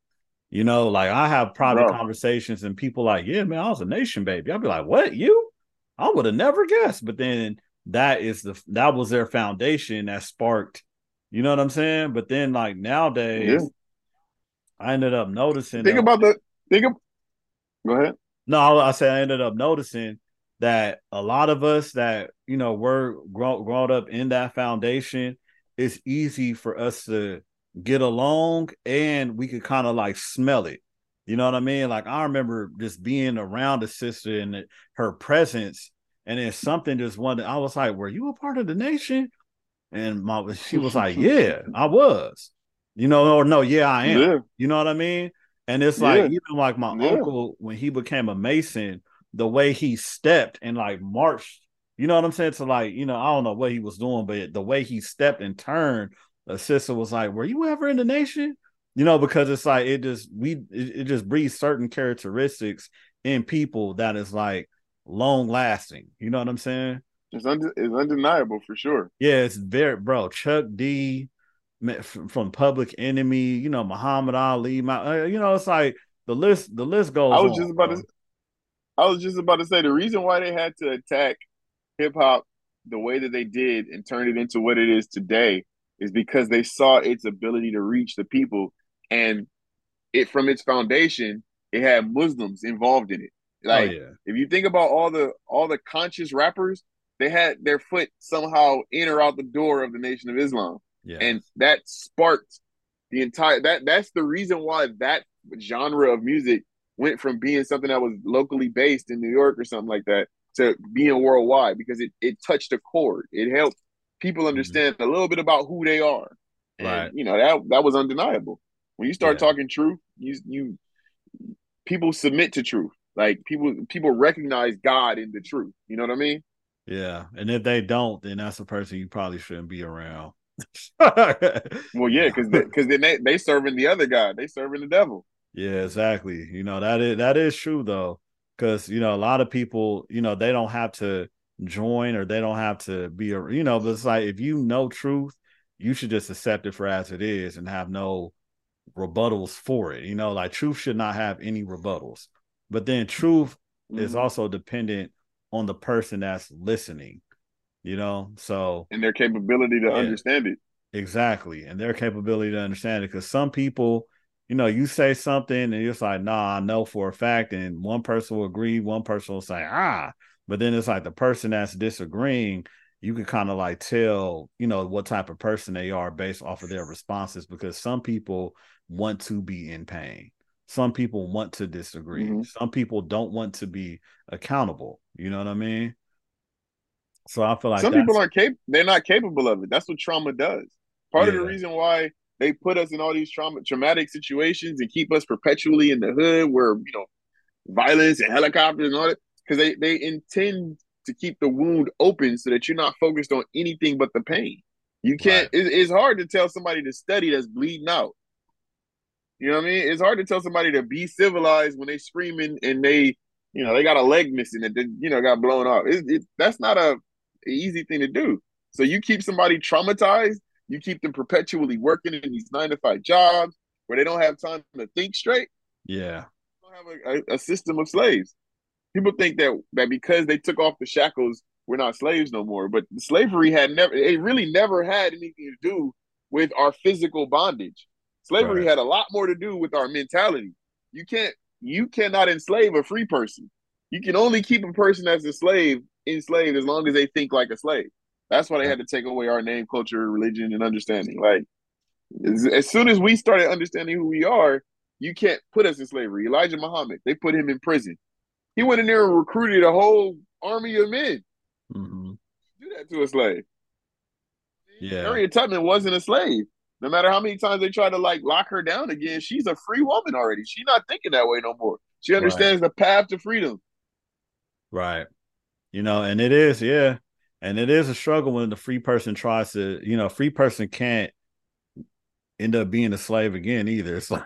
You know, like, I have private conversations and people like, yeah, man, I was a Nation baby. I'd be like, what, you? I would have never guessed. But then that was their foundation that sparked, you know what I'm saying? But then, like, nowadays, I ended up noticing. Go ahead. No, I said I ended up noticing that a lot of us that, you know, were grown up in that foundation, it's easy for us to get along and we could kind of like smell it. You know what I mean? Like, I remember just being around a sister and her presence, and then something just one day I was like, were you a part of the Nation? And she was like, yeah, I was. You know, or no, yeah, I am. Yeah. You know what I mean? And it's like, even like my uncle, when he became a Mason, the way he stepped and like marched, you know what I'm saying? So like, you know, I don't know what he was doing, but the way he stepped and turned, a sister was like, were you ever in the Nation? You know, because it's like, it just breeds certain characteristics in people that is like long lasting. You know what I'm saying? It's undeniable for sure. Yeah, it's very, bro, Chuck D from Public Enemy, you know, Muhammad Ali, you know, it's like the list goes on. I was just about to say, the reason why they had to attack hip hop the way that they did and turn it into what it is today is because they saw its ability to reach the people, and it, from its foundation, it had Muslims involved in it. Like, if you think about all the conscious rappers, they had their foot somehow in or out the door of the Nation of Islam. Yeah. And that sparked the entire, that's the reason why that genre of music went from being something that was locally based in New York or something like that to being worldwide, because it touched a chord. It helped people understand a little bit about who they are. Right. And, you know, that was undeniable. When you start talking truth, you people submit to truth. Like, people recognize God in the truth. You know what I mean? Yeah. And if they don't, then that's a person you probably shouldn't be around. Well, yeah, because then they serving the other guy. They serving the devil. Yeah, exactly. You know, that is true though, because, you know, a lot of people, you know, they don't have to join or they don't have to be a, you know, but it's like, if you know truth, you should just accept it for as it is and have no rebuttals for it. You know, like, truth should not have any rebuttals. But then truth is also dependent on the person that's listening, you know, so. And their capability to understand it. Exactly. And their capability to understand it. Because some people, you know, you say something and you're just like, nah, I know for a fact. And one person will agree. One person will say, ah. But then it's like the person that's disagreeing, you can kind of like tell, you know, what type of person they are based off of their responses, because some people want to be in pain. Some people want to disagree. Mm-hmm. Some people don't want to be accountable. You know what I mean? So I feel like some people aren't they're not capable of it. That's what trauma does. Part of the reason why they put us in all these traumatic situations and keep us perpetually in the hood where, you know, violence and helicopters and all that, because they intend to keep the wound open so that you're not focused on anything but the pain. You can't, it's hard to tell somebody to study that's bleeding out. You know what I mean? It's hard to tell somebody to be civilized when they screaming and they, you know, they got a leg missing and they, you know, got blown off. That's not an easy thing to do. So you keep somebody traumatized, you keep them perpetually working in these 9-to-5 jobs where they don't have time to think straight. Yeah. You don't have a system of slaves. People think that because they took off the shackles, we're not slaves no more. But slavery really never had anything to do with our physical bondage. Slavery had a lot more to do with our mentality. You cannot enslave a free person. You can only keep a person that's enslaved as long as they think like a slave. That's why they had to take away our name, culture, religion, and understanding. Like, as soon as we started understanding who we are, you can't put us in slavery. Elijah Muhammad, they put him in prison. He went in there and recruited a whole army of men. Mm-hmm. Do that to a slave. Yeah. Harriet Tubman wasn't a slave. No matter how many times they try to like lock her down again, she's a free woman already. She's not thinking that way no more. She understands the path to freedom. Right. You know, and it is, yeah. And it is a struggle when the free person tries to, you know, free person can't end up being a slave again either. It's like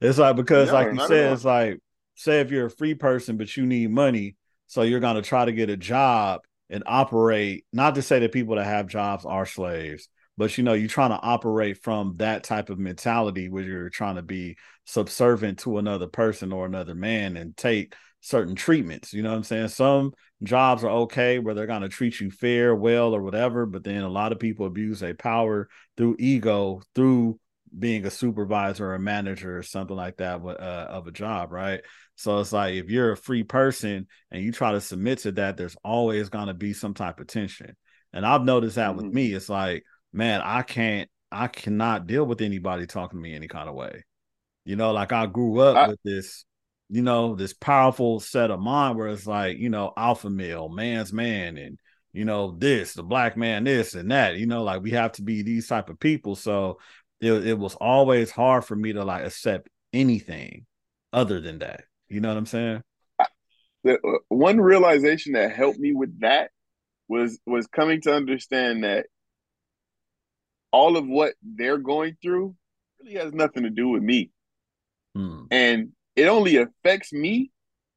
because no, like you said, it's like, say if you're a free person, but you need money, so you're going to try to get a job and operate, not to say that people that have jobs are slaves, but, you know, you're trying to operate from that type of mentality where you're trying to be subservient to another person or another man and take certain treatments. You know what I'm saying? Some jobs are okay where they're going to treat you fair, well, or whatever. But then a lot of people abuse their power through ego, through being a supervisor or a manager or something like that of a job. Right. So it's like, if you're a free person and you try to submit to that, there's always going to be some type of tension. And I've noticed that with me. It's like, man, I cannot deal with anybody talking to me any kind of way. You know, like I grew up with this, you know, this powerful set of mind where it's like, you know, alpha male, man's man, and, you know, this, the black man, this and that, you know, like we have to be these type of people. So it was always hard for me to like accept anything other than that. You know what I'm saying? One realization that helped me with that was coming to understand that all of what they're going through really has nothing to do with me. Hmm. And it only affects me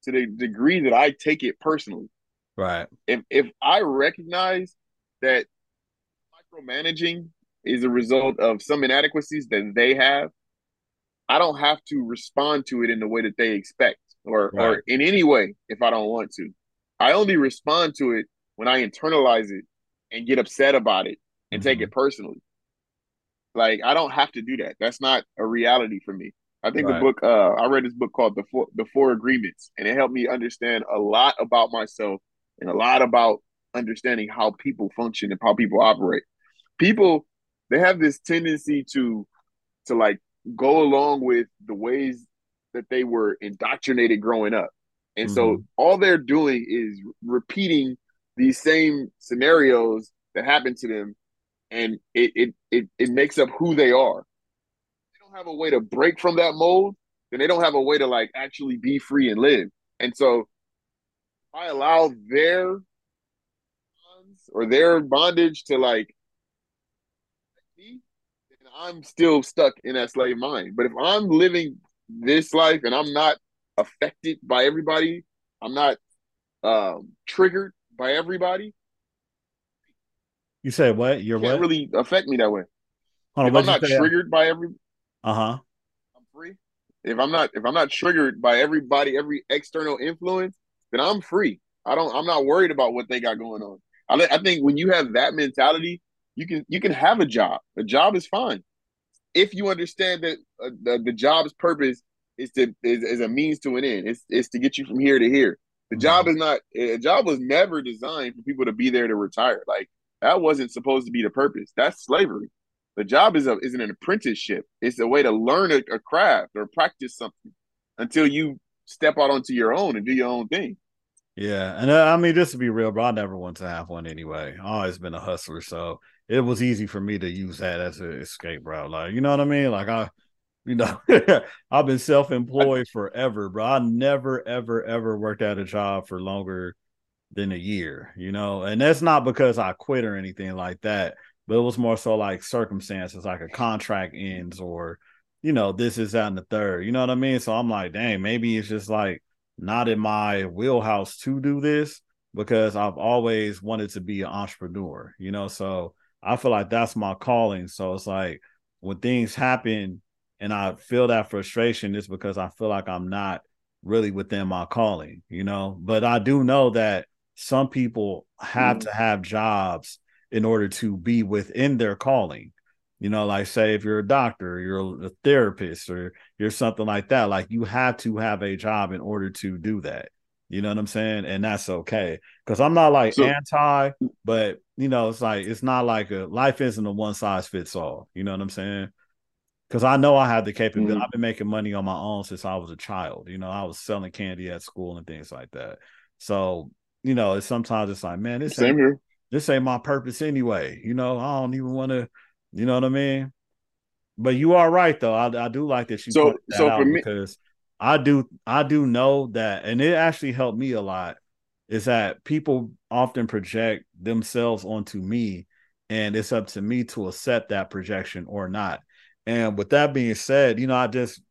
to the degree that I take it personally. Right. If I recognize that micromanaging is a result of some inadequacies that they have, I don't have to respond to it in the way that they expect or in any way if I don't want to. I only respond to it when I internalize it and get upset about it and take it personally. Like, I don't have to do that. That's not a reality for me. I think the book, I read this book called The Four Agreements, and it helped me understand a lot about myself and a lot about understanding how people function and how people operate. People, they have this tendency to like go along with the ways that they were indoctrinated growing up. And so all they're doing is repeating these same scenarios that happen to them, and it makes up who they are. They don't have a way to break from that mold, then they don't have a way to like actually be free and live. And so I allow their bonds or their bondage to like me, and I'm still stuck in that slave mind. But if I'm living this life and I'm not affected by everybody, I'm not triggered by everybody. You said what? You're what? It can't really affect me that way. Hold on, if I'm not triggered by every, I'm free. If I'm not triggered by everybody, every external influence, then I'm free. I'm not worried about what they got going on. I think when you have that mentality, you can have a job. A job is fine if you understand that the job's purpose is a means to an end. It's to get you from here to here. The job is not a job was never designed for people to be there to retire. Like, that wasn't supposed to be the purpose. That's slavery. The job is an apprenticeship. It's a way to learn a craft or practice something until you step out onto your own and do your own thing. Yeah. And I mean, just to be real, bro, I never want to have one anyway. I've always been a hustler. So it was easy for me to use that as an escape route. Like, you know what I mean? Like, I've been self-employed forever, bro. I never, ever, ever worked at a job for longer than a year, you know, and that's not because I quit or anything like that, but it was more so like circumstances, like a contract ends or, you know, this is out in the third, you know what I mean? So I'm like, dang, maybe it's just like not in my wheelhouse to do this because I've always wanted to be an entrepreneur, you know, so I feel like that's my calling. So it's like when things happen and I feel that frustration, it's because I feel like I'm not really within my calling, you know, but I do know that some people have to have jobs in order to be within their calling. You know, like say if you're a doctor, you're a therapist, or you're something like that, like you have to have a job in order to do that. You know what I'm saying? And that's okay. Because I'm not like anti, but you know, it's like, it's not like a, life isn't a one size fits all. You know what I'm saying? Because I know I have the capability. Mm-hmm. I've been making money on my own since I was a child. You know, I was selling candy at school and things like that. So, you know, it's sometimes it's like, man, this ain't my purpose anyway. You know, I don't even want to, you know what I mean? But you are right though. I do like that you put that out for me, because I do know that, and it actually helped me a lot, is that people often project themselves onto me, and it's up to me to accept that projection or not. And with that being said, you know, I just,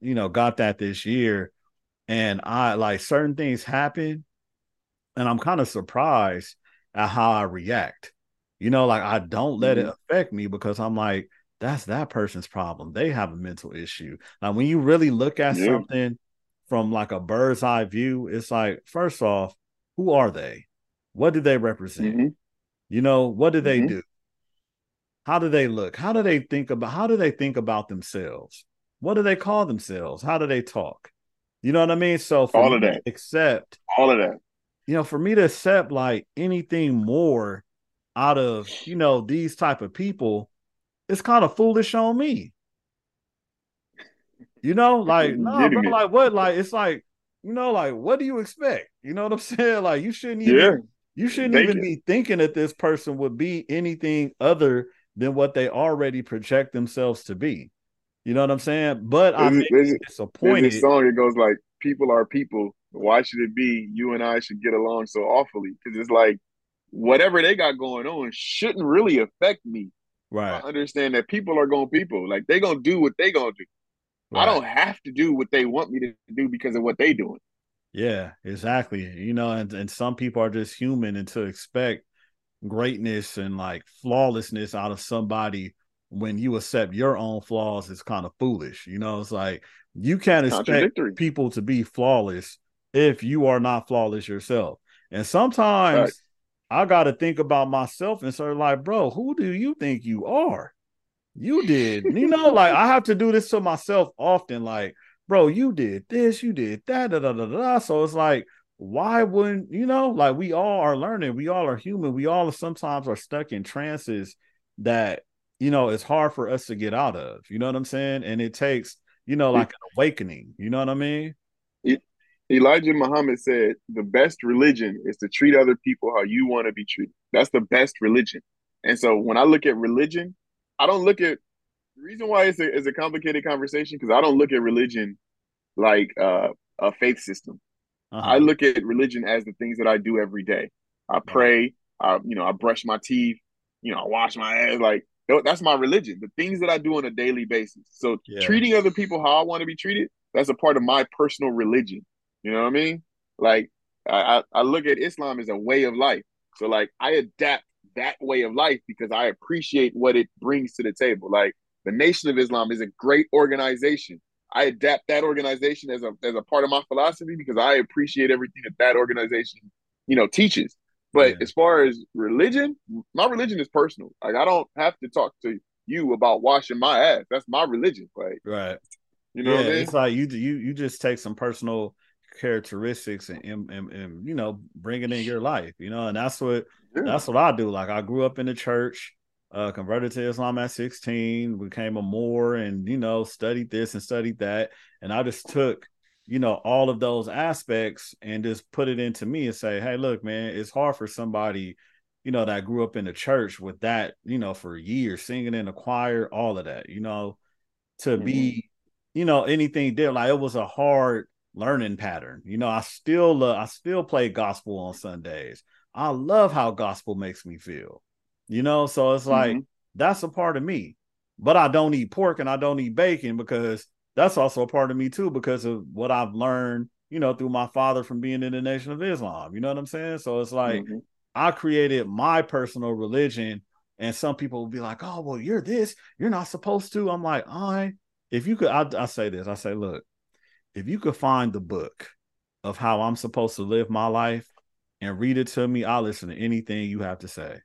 you know, got that this year, and I, like, certain things happen and I'm kind of surprised at how I react. You know, like, I don't let it affect me, because I'm like, that's that person's problem. They have a mental issue. Now, when you really look at something from like a bird's eye view, it's like, first off, who are they? What do they represent? Mm-hmm. You know, what do they do? How do they look? How do they think about themselves? What do they call themselves? How do they talk? You know what I mean? So for all of that, accept all of that. You know, for me to accept like anything more out of, you know, these type of people, it's kind of foolish on me. You know, like, no, bro, like what? Like, it's like, you know, like, what do you expect? You know what I'm saying? Like, you shouldn't even, be thinking that this person would be anything other than what they already project themselves to be. You know what I'm saying? But I'm disappointed. There's this song, it goes like, people are people. Why should it be you and I should get along so awfully? Because it's like, whatever they got going on shouldn't really affect me. Right. I understand that people are going to people. Like, they're going to do what they're going to do. Right. I don't have to do what they want me to do because of what they're doing. Yeah, exactly. You know, and some people are just human, and to expect greatness and like flawlessness out of somebody when you accept your own flaws is kind of foolish. You know, it's like, you can't expect people to be flawless if you are not flawless yourself. And sometimes... Right. I got to think about myself and sort of like, bro, who do you think you are? You did, you know, like, I have to do this to myself often. Like, bro, you did this, you did that, da, da, da, da. So it's like, why wouldn't, you know, like, we all are learning. We all are human. We all sometimes are stuck in trances that, you know, it's hard for us to get out of, you know what I'm saying? And it takes, you know, like an awakening, you know what I mean? Elijah Muhammad said, the best religion is to treat other people how you want to be treated. That's the best religion. And so when I look at religion, I don't look at, the reason why it's a complicated conversation, because I don't look at religion like a faith system. Uh-huh. I look at religion as the things that I do every day. I pray, I brush my teeth, you know, I wash my ass. Like, that's my religion, the things that I do on a daily basis. So treating other people how I want to be treated, that's a part of my personal religion. You know what I mean? Like, I look at Islam as a way of life. So, like, I adapt that way of life because I appreciate what it brings to the table. Like, the Nation of Islam is a great organization. I adapt that organization as a part of my philosophy because I appreciate everything that organization, you know, teaches. But as far as religion, my religion is personal. Like, I don't have to talk to you about washing my ass. That's my religion. Like, right. You know what I mean? It's like you just take some personal characteristics and you know, bringing in your life, you know, and that's what I do. Like, I grew up in the church, converted to Islam at 16, became a Moor, and, you know, studied this and studied that, and I just took, you know, all of those aspects and just put it into me and say, hey, look, man, it's hard for somebody, you know, that grew up in the church with that, you know, for years, singing in the choir, all of that, you know, to be, you know, anything there. Like, it was a hard learning pattern. You know, I still play gospel on Sundays. I love how gospel makes me feel, you know, so it's like, that's a part of me. But I don't eat pork and I don't eat bacon because that's also a part of me too, because of what I've learned, you know, through my father from being in the Nation of Islam. You know what I'm saying? So it's like, I created my personal religion, and some people will be like, oh, well, you're this, you're not supposed to. I'm like, look, if you could find the book of how I'm supposed to live my life and read it to me, I'll listen to anything you have to say.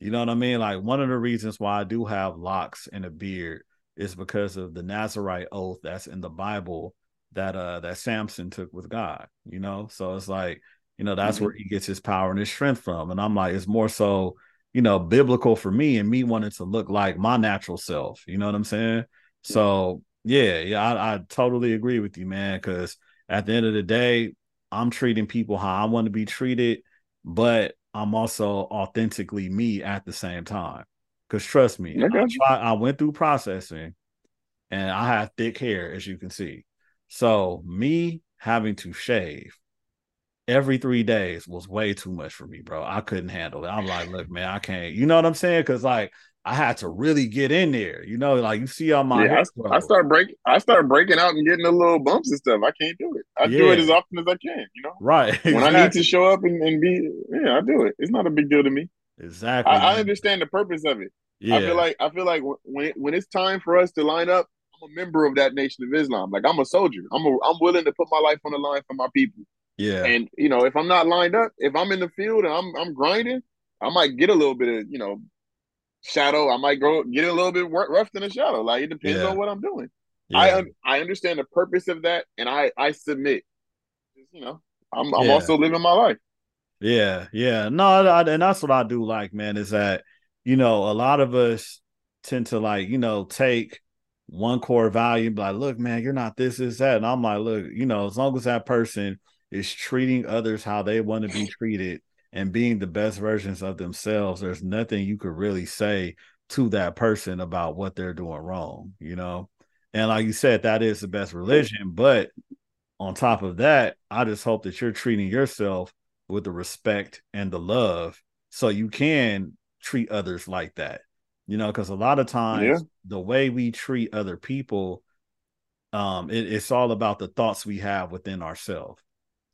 You know what I mean? Like, one of the reasons why I do have locks and a beard is because of the Nazirite oath that's in the Bible that Samson took with God, you know? So it's like, you know, that's where he gets his power and his strength from. And I'm like, it's more so, you know, biblical for me and me wanting to look like my natural self, you know what I'm saying? So I totally agree with you, man. Cause at the end of the day, I'm treating people how I want to be treated, but I'm also authentically me at the same time. Cause trust me, I went through processing and I have thick hair, as you can see. So me having to shave every 3 days was way too much for me, bro. I couldn't handle it. I'm like, look, man, I can't, you know what I'm saying? Cause like, I had to really get in there, you know, like you see on my hair. I start breaking out and getting the little bumps and stuff. I can't do it. I do it as often as I can, you know? Right. Exactly. When I need to show up and be, I do it. It's not a big deal to me. Exactly. I understand the purpose of it. Yeah. I feel like when it's time for us to line up, I'm a member of that Nation of Islam. Like I'm a soldier. I'm willing to put my life on the line for my people. Yeah. And you know, if I'm not lined up, if I'm in the field and I'm grinding, I might get a little bit of, you know, shadow. I might go get a little bit rough in the shadow. Like it depends on what I'm doing. Yeah. I understand the purpose of that, and I submit. You know, I'm also living my life. Yeah. No, and that's what I do like, man, is that, you know, a lot of us tend to like, you know, take one core value and be like, look, man, you're not this, this, that. And I'm like, look, you know, as long as that person is treating others how they want to be treated and being the best versions of themselves, there's nothing you could really say to that person about what they're doing wrong, you know? And like you said, that is the best religion. But on top of that, I just hope that you're treating yourself with the respect and the love so you can treat others like that, you know, because a lot of times the way we treat other people, it's all about the thoughts we have within ourselves.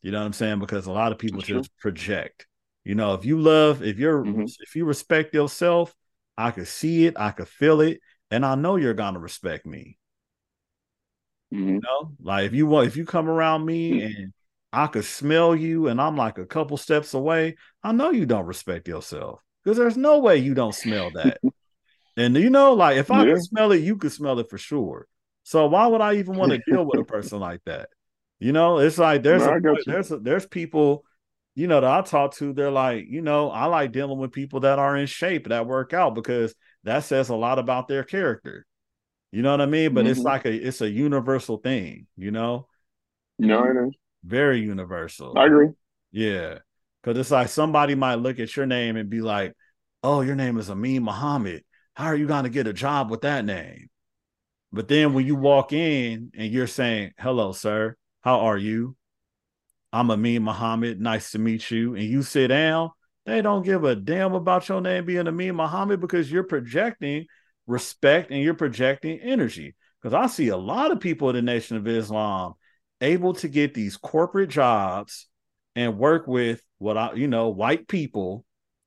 You know what I'm saying? Because a lot of people just project, you know, if you respect yourself, I could see it, I could feel it, and I know you're going to respect me. Mm-hmm. You know, like if you come around me and I could smell you and I'm like a couple steps away, I know you don't respect yourself because there's no way you don't smell that. And, you know, like if I could smell it, you could smell it for sure. So why would I even want to deal with a person like that? You know, it's like there's people, you know, that I talk to. They're like, you know, I like dealing with people that are in shape, that work out, because that says a lot about their character. You know what I mean? But it's like it's a universal thing, you know? No, it is. Very universal. I agree. Yeah. Because it's like somebody might look at your name and be like, oh, your name is Amin Muhammad. How are you going to get a job with that name? But then when you walk in and you're saying, hello, sir, how are you? I'm Amin Muhammad. Nice to meet you. And you sit down, they don't give a damn about your name being Amin Muhammad because you're projecting respect and you're projecting energy. Because I see a lot of people in the Nation of Islam able to get these corporate jobs and work with white people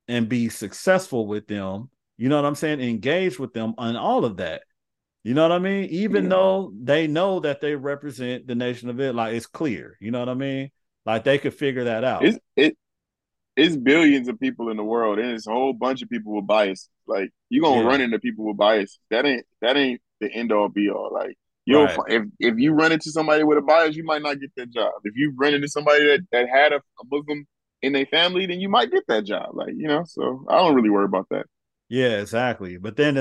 and be successful with them, you know what I'm saying? Engage with them on all of that. You know what I mean? Even though they know that they represent the Nation of Islam, like it's clear, you know what I mean? Like they could figure that out. It's billions of people in the world and it's a whole bunch of people with bias. Like you're going to run into people with bias. That ain't the end all be all. Like, if you run into somebody with a bias, you might not get that job. If you run into somebody that had a Muslim in their family, then you might get that job. Like, you know, so I don't really worry about that. Yeah, exactly. But then,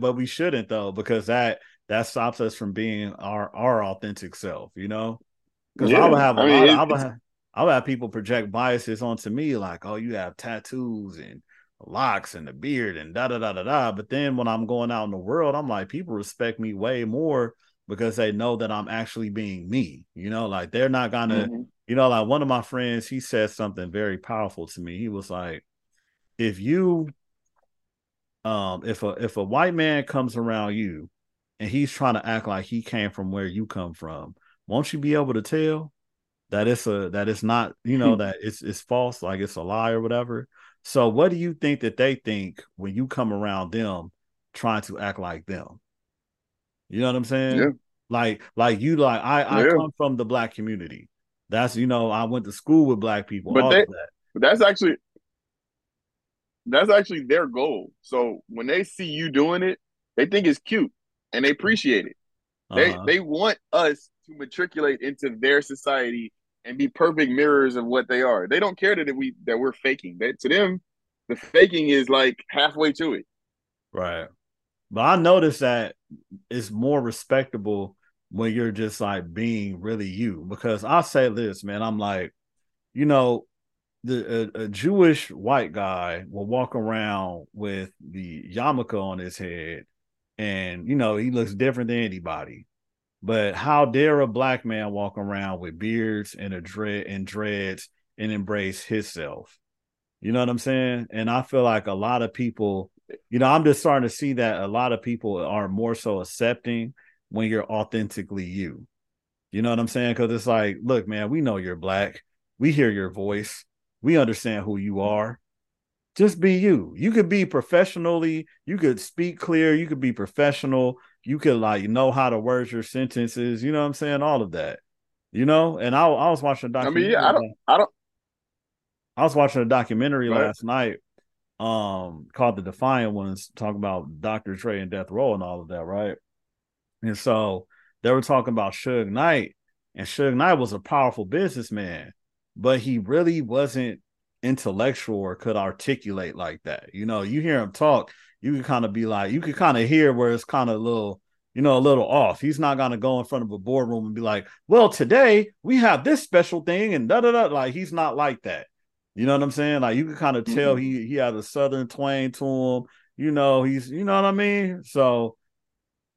but we shouldn't though, because that stops us from being our authentic self, you know? Because I would have people project biases onto me like, oh, you have tattoos and locks and the beard and da-da-da-da-da. But then when I'm going out in the world, I'm like, people respect me way more because they know that I'm actually being me, you know, like they're not gonna, you know, like one of my friends, he said something very powerful to me. He was like, if a white man comes around you and he's trying to act like he came from where you come from, won't you be able to tell that it's not, you know, that it's false, like it's a lie or whatever. So what do you think that they think when you come around them trying to act like them? You know what I'm saying? Yeah. I come from the black community. That's, you know, I went to school with black people. That's actually their goal. So when they see you doing it, they think it's cute and they appreciate it. They want us to matriculate into their society and be perfect mirrors of what they are. They don't care that we're faking. To them, the faking is like halfway to it. Right. But I noticed that it's more respectable when you're just like being really you. Because I say this, man, I'm like, you know, a Jewish white guy will walk around with the yarmulke on his head and, you know, he looks different than anybody. But how dare a black man walk around with beards and dreads and embrace himself? You know what I'm saying? And I feel like a lot of people, you know, I'm just starting to see that a lot of people are more so accepting when you're authentically you. You know what I'm saying? Because it's like, look, man, we know you're black. We hear your voice. We understand who you are. Just be you. You could be professionally. You could speak clear. You could be professional. You could like know how to word your sentences. You know what I'm saying? All of that. You know. And I was watching a documentary. I mean, yeah, I was watching a documentary last night, called The Defiant Ones, talking about Dr. Dre and Death Row and all of that, right? And so they were talking about Suge Knight, and Suge Knight was a powerful businessman, but he really wasn't intellectual or could articulate like that. You know, you hear him talk, you can kind of be like, you could kind of hear where it's kind of a little, you know, a little off. He's not going to go in front of a boardroom and be like, well, today we have this special thing and da da da. Like, he's not like that. You know what I'm saying? Like, you can kind of tell he had a Southern twang to him. You know, he's, you know what I mean? So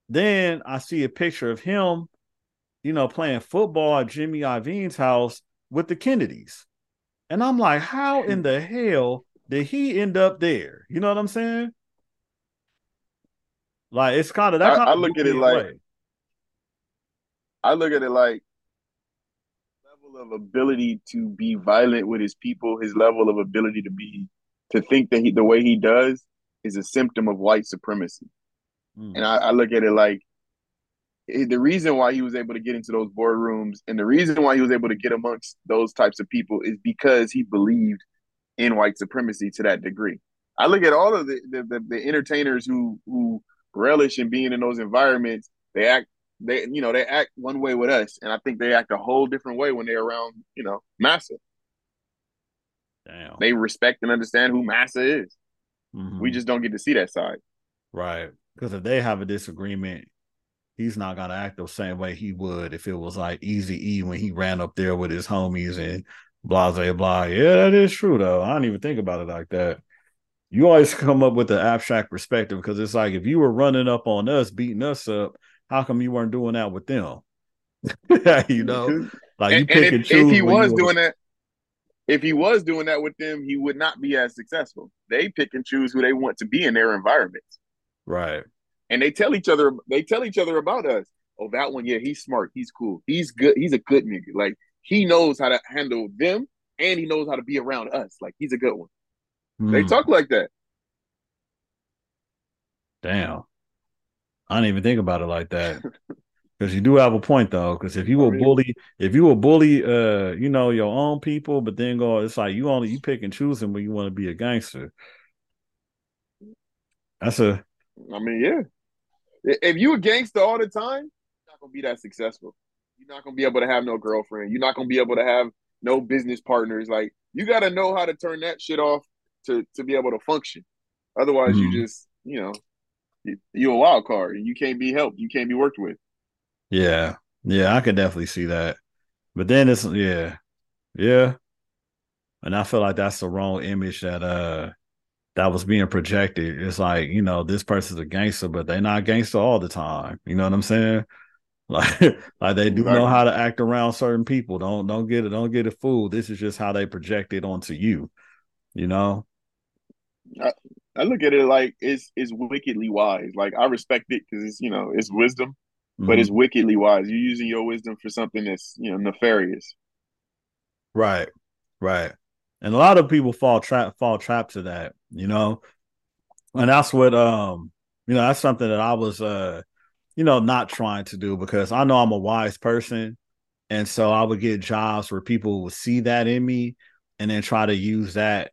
then I see a picture of him, you know, playing football at Jimmy Iovine's house with the Kennedys. And I'm like, how in the hell did he end up there? You know what I'm saying? Like, it's kind of that. I look at it like, level of ability to be violent with his people, his level of ability to think that the way he does is a symptom of white supremacy. And I look at it like, the reason why he was able to get into those boardrooms and the reason why he was able to get amongst those types of people is because he believed in white supremacy to that degree. I look at all of the entertainers who relish in being in those environments. They act one way with us, and I think they act a whole different way when they're around, you know, Massa. Damn. They respect and understand who Massa is. Mm-hmm. We just don't get to see that side. Right. Because if they have a disagreement, he's not going to act the same way he would if it was like Eazy-E when he ran up there with his homies and blah, blah, blah. Yeah, that is true, though. I don't even think about it like that. You always come up with an abstract perspective, because it's like, if you were running up on us, beating us up, how come you weren't doing that with them? You know? Like, you pick and choose. If he was doing that, if he was doing that with them, he would not be as successful. They pick and choose who they want to be in their environments. Right. And they tell each other about us. Oh, that one, yeah, he's smart. He's cool. He's good. He's a good nigga. Like, he knows how to handle them and he knows how to be around us. Like, he's a good one. They talk like that. Damn. I didn't even think about it like that. Because you do have a point, though. Because if you will bully, you know, your own people, but then go, it's like you pick and choose them when you want to be a gangster. I mean, yeah. If you a gangster all the time, you're not going to be that successful. You're not going to be able to have no girlfriend. You're not going to be able to have no business partners. Like, you got to know how to turn that shit off to be able to function. Otherwise, you just, you know, you're a wild card. You can't be helped. You can't be worked with. Yeah. Yeah, I could definitely see that. But then it's, yeah. Yeah. And I feel like that's the wrong image that was being projected. It's like, you know, this person's a gangster, but they're not gangster all the time. You know what I'm saying? Like they do know how to act around certain people. Don't get it fooled. This is just how they project it onto you. You know? I look at it like it's wickedly wise. Like, I respect it because it's, you know, it's wisdom, but it's wickedly wise. You're using your wisdom for something that's, you know, nefarious. Right. Right. And a lot of people fall trap to that, you know, and that's what, you know, that's something that I was, you know, not trying to do, because I know I'm a wise person. And so I would get jobs where people would see that in me and then try to use that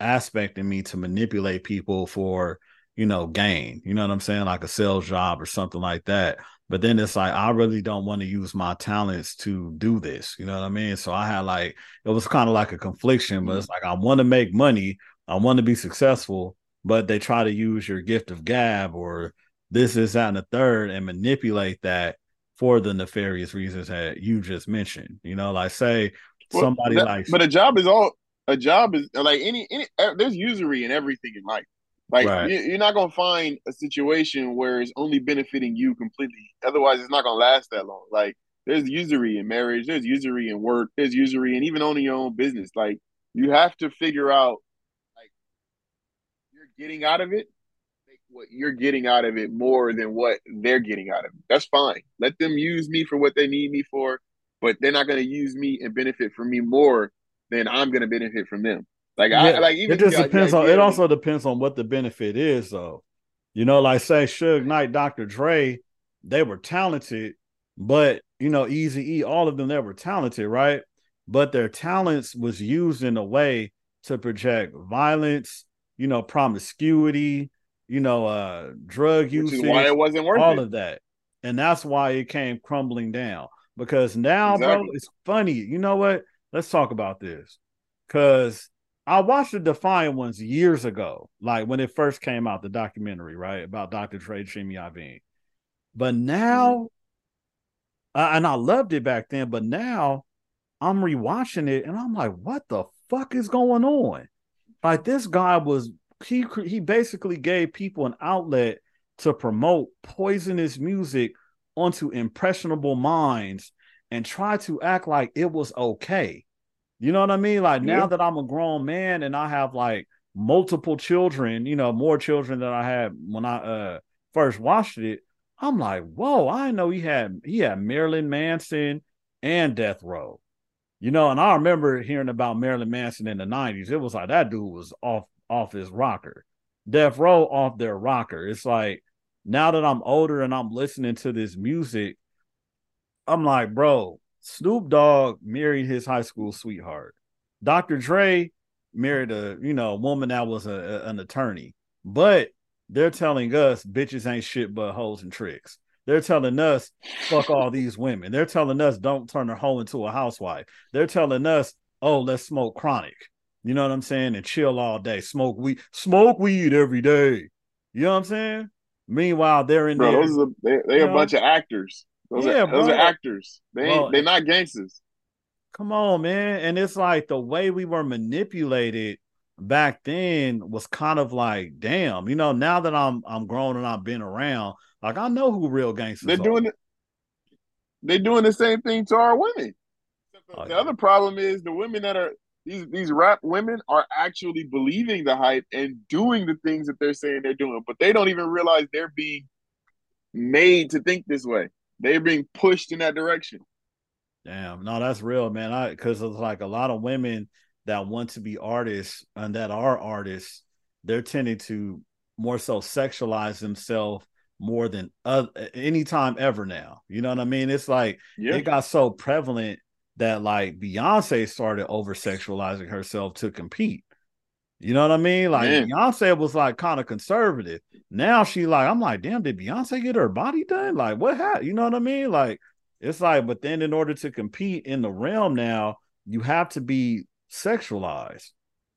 aspect in me to manipulate people for, you know, gain, you know what I'm saying? Like a sales job or something like that. But then it's like, I really don't want to use my talents to do this. You know what I mean? So I had like, it was kind of like a confliction, but it's like, I want to make money. I want to be successful, but they try to use your gift of gab or this, is that, and the third, and manipulate that for the nefarious reasons that you just mentioned. You know, like say somebody like, but a job is like any, there's usury in everything in life. Like, right. You're not going to find a situation where it's only benefiting you completely. Otherwise, it's not going to last that long. Like, there's usury in marriage. There's usury in work. There's usury in even owning your own business. Like, you have to figure out, like, you're getting out of it. Make what you're getting out of it more than what they're getting out of it. That's fine. Let them use me for what they need me for, but they're not going to use me and benefit from me more than I'm going to benefit from them. Like, yeah, I like, even it just depends on, it also depends on what the benefit is, though. You know, like say Suge Knight, Dr. Dre, they were talented, but you know, Eazy-E, all of them, they were talented, right? But their talents was used in a way to project violence, you know, promiscuity, you know, drug usage, which is why it wasn't worth all it. Of that. And that's why it came crumbling down. Because now, exactly. Bro, it's funny. You know what? Let's talk about this. Because I watched The Defiant Ones years ago, like when it first came out, the documentary, right, about Dr. Dre, Jimmy Iovine. But now, and I loved it back then, but now I'm rewatching it and I'm like, what the fuck is going on? Like, this guy was, he basically gave people an outlet to promote poisonous music onto impressionable minds and try to act like it was okay. You know what I mean? Like, now that I'm a grown man and I have like multiple children, you know, more children than I had when I first watched it, I'm like, whoa, I know he had Marilyn Manson and Death Row. You know, and I remember hearing about Marilyn Manson in the 90s. It was like, that dude was off his rocker. Death Row off their rocker. It's like, now that I'm older and I'm listening to this music, I'm like, bro, Snoop Dogg married his high school sweetheart. Dr. Dre married a woman that was an attorney. But they're telling us bitches ain't shit but hoes and tricks. They're telling us fuck all these women. They're telling us don't turn a hoe into a housewife. They're telling us, oh, let's smoke chronic. You know what I'm saying? And chill all day. Smoke weed every day. You know what I'm saying? Meanwhile, they're in there. They're a bunch of actors. Those are actors. They're not gangsters. Come on, man. And it's like the way we were manipulated back then was kind of like, damn, you know, now that I'm grown and I've been around, like, I know who real gangsters are. They're doing the same thing to our women. The other problem is the women that are, these rap women are actually believing the hype and doing the things that they're saying they're doing, but they don't even realize they're being made to think this way. They're being pushed in that direction. Damn, no, that's real, man. Because it's like a lot of women that want to be artists and that are artists, they're tending to more so sexualize themselves more than any time ever now. You know what I mean? It's like it got so prevalent that like Beyonce started over-sexualizing herself to compete. You know what I mean? Like, man. Beyonce was like kind of conservative. Now she like, I'm like, damn, did Beyonce get her body done? Like, what happened? You know what I mean? Like, it's like, but then in order to compete in the realm now, you have to be sexualized.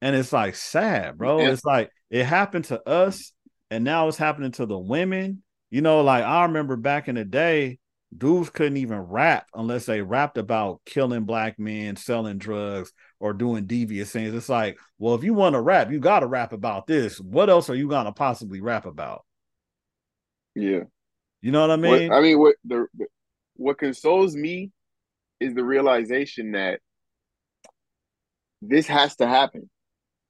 And it's like sad, bro. Yeah. It's like, it happened to us and now it's happening to the women. You know, like I remember back in the day, dudes couldn't even rap unless they rapped about killing black men, selling drugs, or doing devious things. It's like, well, if you want to rap, you got to rap about this. What else are you going to possibly rap about? Yeah. You know what I mean? What consoles me is the realization that this has to happen.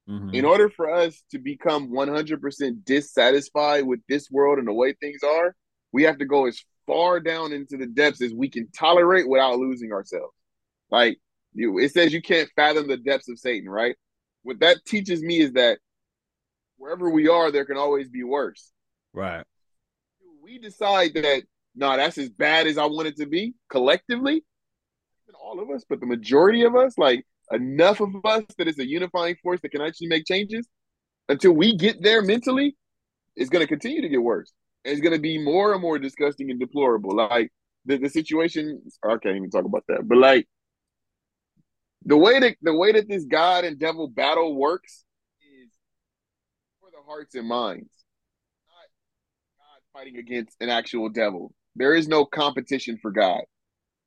Mm-hmm. In order for us to become 100% dissatisfied with this world and the way things are, we have to go as far down into the depths as we can tolerate without losing ourselves. Like, it says you can't fathom the depths of Satan, right? What that teaches me is that wherever we are, there can always be worse. Right. We decide that, no, that's as bad as I want it to be collectively, all of us, but the majority of us, like enough of us that it's a unifying force that can actually make changes. Until we get there mentally, it's going to continue to get worse. is going to be more and more disgusting and deplorable. Like the situation, I can't even talk about that. But like the way that this God and devil battle works is for the hearts and minds. Not God fighting against an actual devil. There is no competition for God.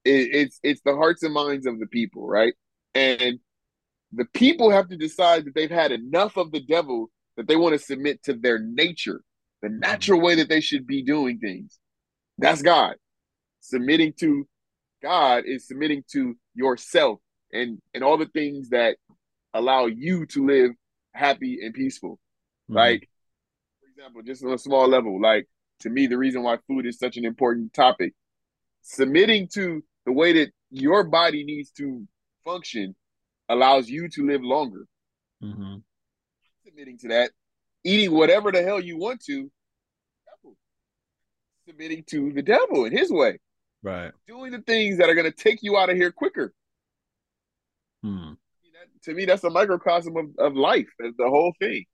It's the hearts and minds of the people, right? And the people have to decide that they've had enough of the devil, that they want to submit to their nature, the natural way that they should be doing things. That's God. Submitting to God is submitting to yourself and all the things that allow you to live happy and peaceful. Mm-hmm. Like, for example, just on a small level, like to me, the reason why food is such an important topic, submitting to the way that your body needs to function allows you to live longer. Mm-hmm. Submitting to that, eating whatever the hell you want to, submitting to the devil in his way. Right. Doing the things that are going to take you out of here quicker. Hmm. To me, that's a microcosm of life, the whole thing.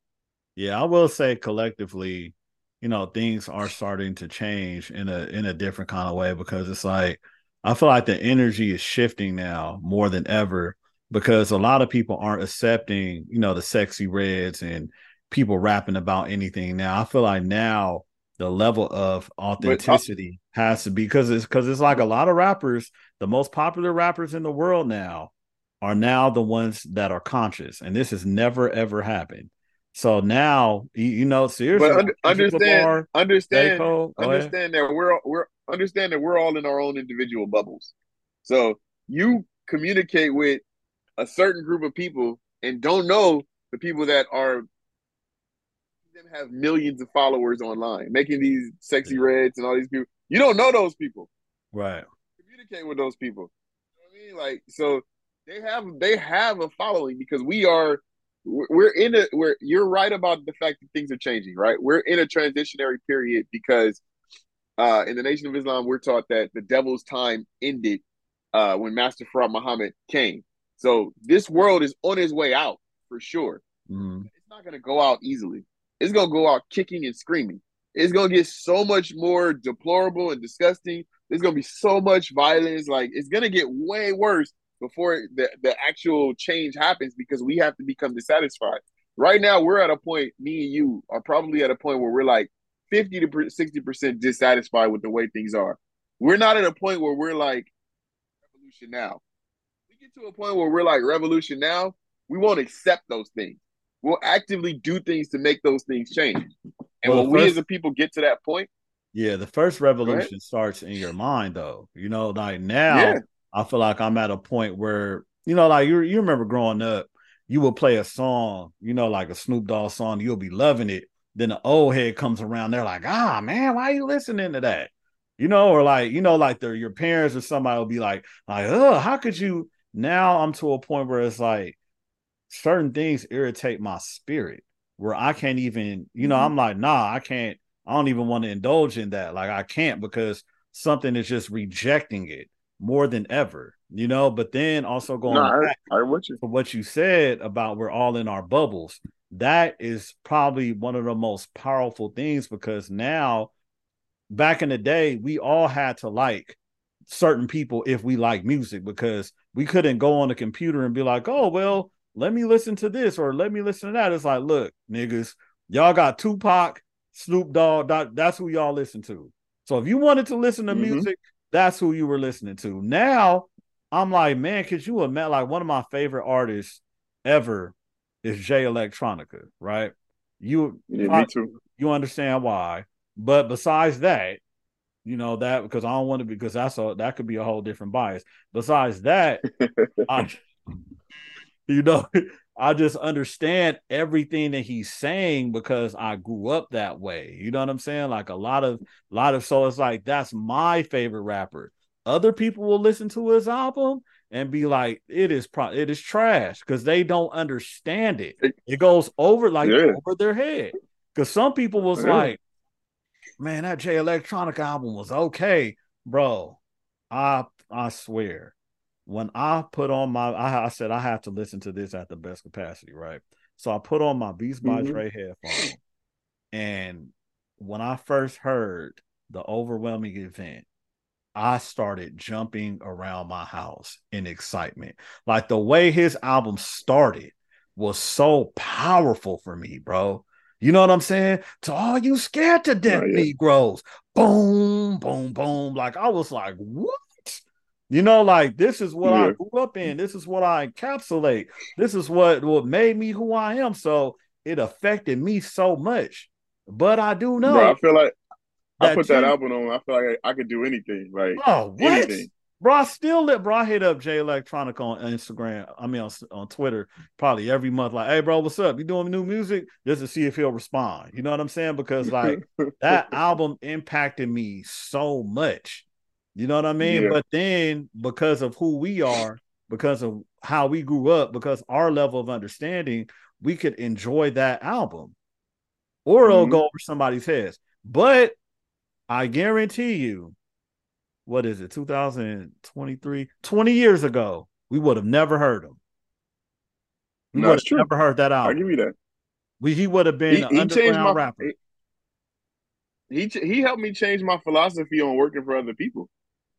Yeah, I will say collectively, you know, things are starting to change in a different kind of way, because it's like, I feel like the energy is shifting now more than ever, because a lot of people aren't accepting, you know, the sexy reds and people rapping about anything now. I feel like now the level of authenticity has to be, because it's like a lot of rappers, the most popular rappers in the world now are now the ones that are conscious. And this has never, ever happened. So now, you know, seriously, but understand that we're all in our own individual bubbles. So you communicate with a certain group of people and don't know the people that are them have millions of followers online, making these sexy reds and all these people. You don't know those people, right? Communicate with those people. You know what I mean? Like, so they have a following, because we're you're right about the fact that things are changing, right? We're in a transitionary period, because in the Nation of Islam, we're taught that the devil's time ended when Master Farah Muhammad came. So this world is on its way out for sure. Mm. It's not going to go out easily. It's going to go out kicking and screaming. It's going to get so much more deplorable and disgusting. There's going to be so much violence. Like, it's going to get way worse before the actual change happens, because we have to become dissatisfied. Right now, we're at a point, me and you are probably at a point where we're like 50 to 60% dissatisfied with the way things are. We're not at a point where we're like, revolution now. We get to a point where we're like, revolution now, we won't accept those things. We'll actively do things to make those things change. And well, when we as a people get to that point. Yeah, the first revolution starts in your mind, though. You know, like now, I feel like I'm at a point where, you know, like you remember growing up, you would play a song, you know, like a Snoop Dogg song, you'll be loving it. Then the old head comes around, they're like, ah, man, why are you listening to that? You know, or like, you know, like your parents or somebody will be like, oh, how could you? Now I'm to a point where it's like, certain things irritate my spirit where I can't even, you know, I'm like, nah, I can't, I don't even want to indulge in that. Like I can't, because something is just rejecting it more than ever, you know. But then also going back to what you said about we're all in our bubbles. That is probably one of the most powerful things, because now back in the day, we all had to like certain people if we like music, because we couldn't go on the computer and be like, oh, well, let me listen to this or let me listen to that. It's like, look, niggas, y'all got Tupac, Snoop Dogg. That's who y'all listen to. So if you wanted to listen to music, that's who you were listening to. Now I'm like, man, could you imagine? Like one of my favorite artists ever is Jay Electronica, right? You understand why. But besides that, you know, that because I don't want to, because that could be a whole different bias. Besides that, you know, I just understand everything that he's saying because I grew up that way. You know what I'm saying? Like a lot of, so it's like, that's my favorite rapper. Other people will listen to his album and be like, it is trash, because they don't understand it. It goes over over their head. Because some people was like, man, that Jay Electronica album was okay, bro. I swear. When I put on I said I have to listen to this at the best capacity, right? So I put on my Beats by Dre headphones, and when I first heard the overwhelming event, I started jumping around my house in excitement. Like, the way his album started was so powerful for me, bro. You know what I'm saying? To all you scared to death Negroes. Boom, boom, boom. Like, I was like, what? You know, like, this is what I grew up in. This is what I encapsulate. This is what made me who I am. So it affected me so much. But I do know. Bro, I feel like I put that album on. I feel like I could do anything. Like, oh, what? Anything. Bro, I still hit up Jay Electronica on Instagram. I mean, on Twitter, probably every month. Like, hey, bro, what's up? You doing new music? Just to see if he'll respond. You know what I'm saying? Because, like, that album impacted me so much. You know what I mean? Yeah. But then, because of who we are, because of how we grew up, because our level of understanding, we could enjoy that album. Or it'll go over somebody's heads. But I guarantee you, what is it, 2023? 20 years ago, we would have never heard him. We would have never heard that album. I'll give you that. He would have been an underground rapper. He helped me change my philosophy on working for other people.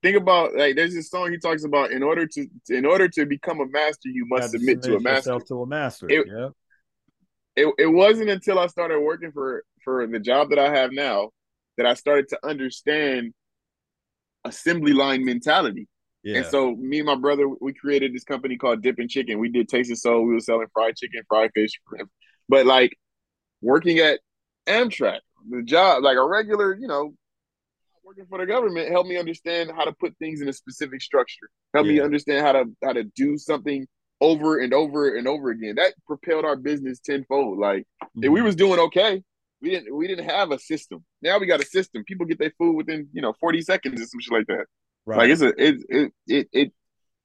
Think about, like, there's this song he talks about, in order to become a master, you must submit to a master. It wasn't until I started working for the job that I have now that I started to understand assembly line mentality. Yeah. And so me and my brother, we created this company called Dip and Chicken. We did Taste of Soul. We were selling fried chicken, fried fish. But, like, working at Amtrak, the job, like a regular, you know, working for the government, helped me understand how to put things in a specific structure. Helped me understand how to do something over and over and over again. That propelled our business tenfold. Like, if we was doing okay, we didn't have a system. Now we got a system. People get their food within, you know, 40 seconds or some shit like that. Right. Like,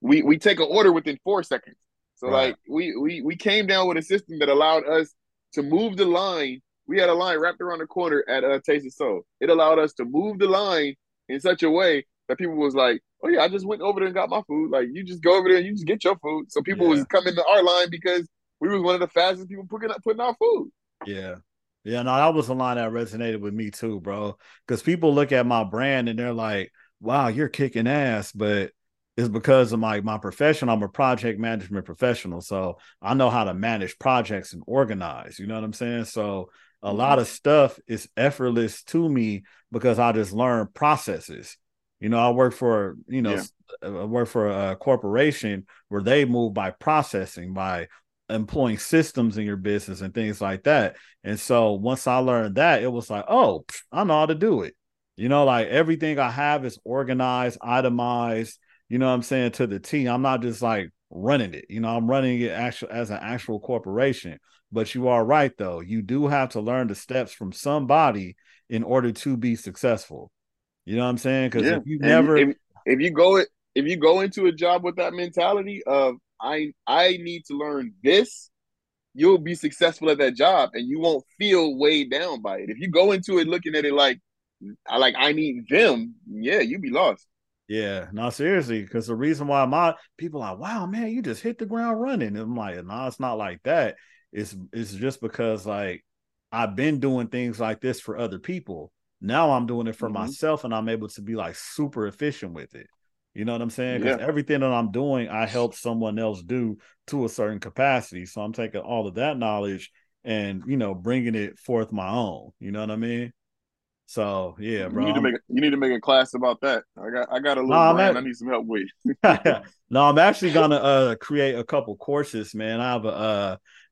we take an order within 4 seconds. So like we came down with a system that allowed us to move the line. We had a line wrapped around the corner at Taste of Soul. It allowed us to move the line in such a way that people was like, oh yeah, I just went over there and got my food. Like, you just go over there and you just get your food. So people was coming to our line because we was one of the fastest people putting out food. Yeah. Yeah, no, that was a line that resonated with me too, bro. Because people look at my brand and they're like, wow, you're kicking ass, but it's because of my profession. I'm a project management professional. So I know how to manage projects and organize. You know what I'm saying? So a lot of stuff is effortless to me because I just learn processes. You know, I work for a corporation where they move by processing, by employing systems in your business and things like that. And so once I learned that, it was like, oh, I know how to do it. You know, like, everything I have is organized, itemized, you know what I'm saying, to the T. I'm not just like running it. You know, I'm running it as an actual corporation. But you are right, though. You do have to learn the steps from somebody in order to be successful. You know what I'm saying? Because if you go into a job with that mentality of I need to learn this, you'll be successful at that job and you won't feel weighed down by it. If you go into it looking at it like I need them, you'll be lost. Yeah, no, seriously, because the reason why my people are like, wow, man, you just hit the ground running. And I'm like, no, it's not like that. It's just because, like, I've been doing things like this for other people. Now I'm doing it for myself, and I'm able to be, like, super efficient with it. You know what I'm saying? Because everything that I'm doing, I help someone else do to a certain capacity. So I'm taking all of that knowledge and, you know, bringing it forth my own. You know what I mean? So yeah, bro. You need to make a class about that. I got a little brand I need some help with. No, I'm actually gonna create a couple courses, man. I have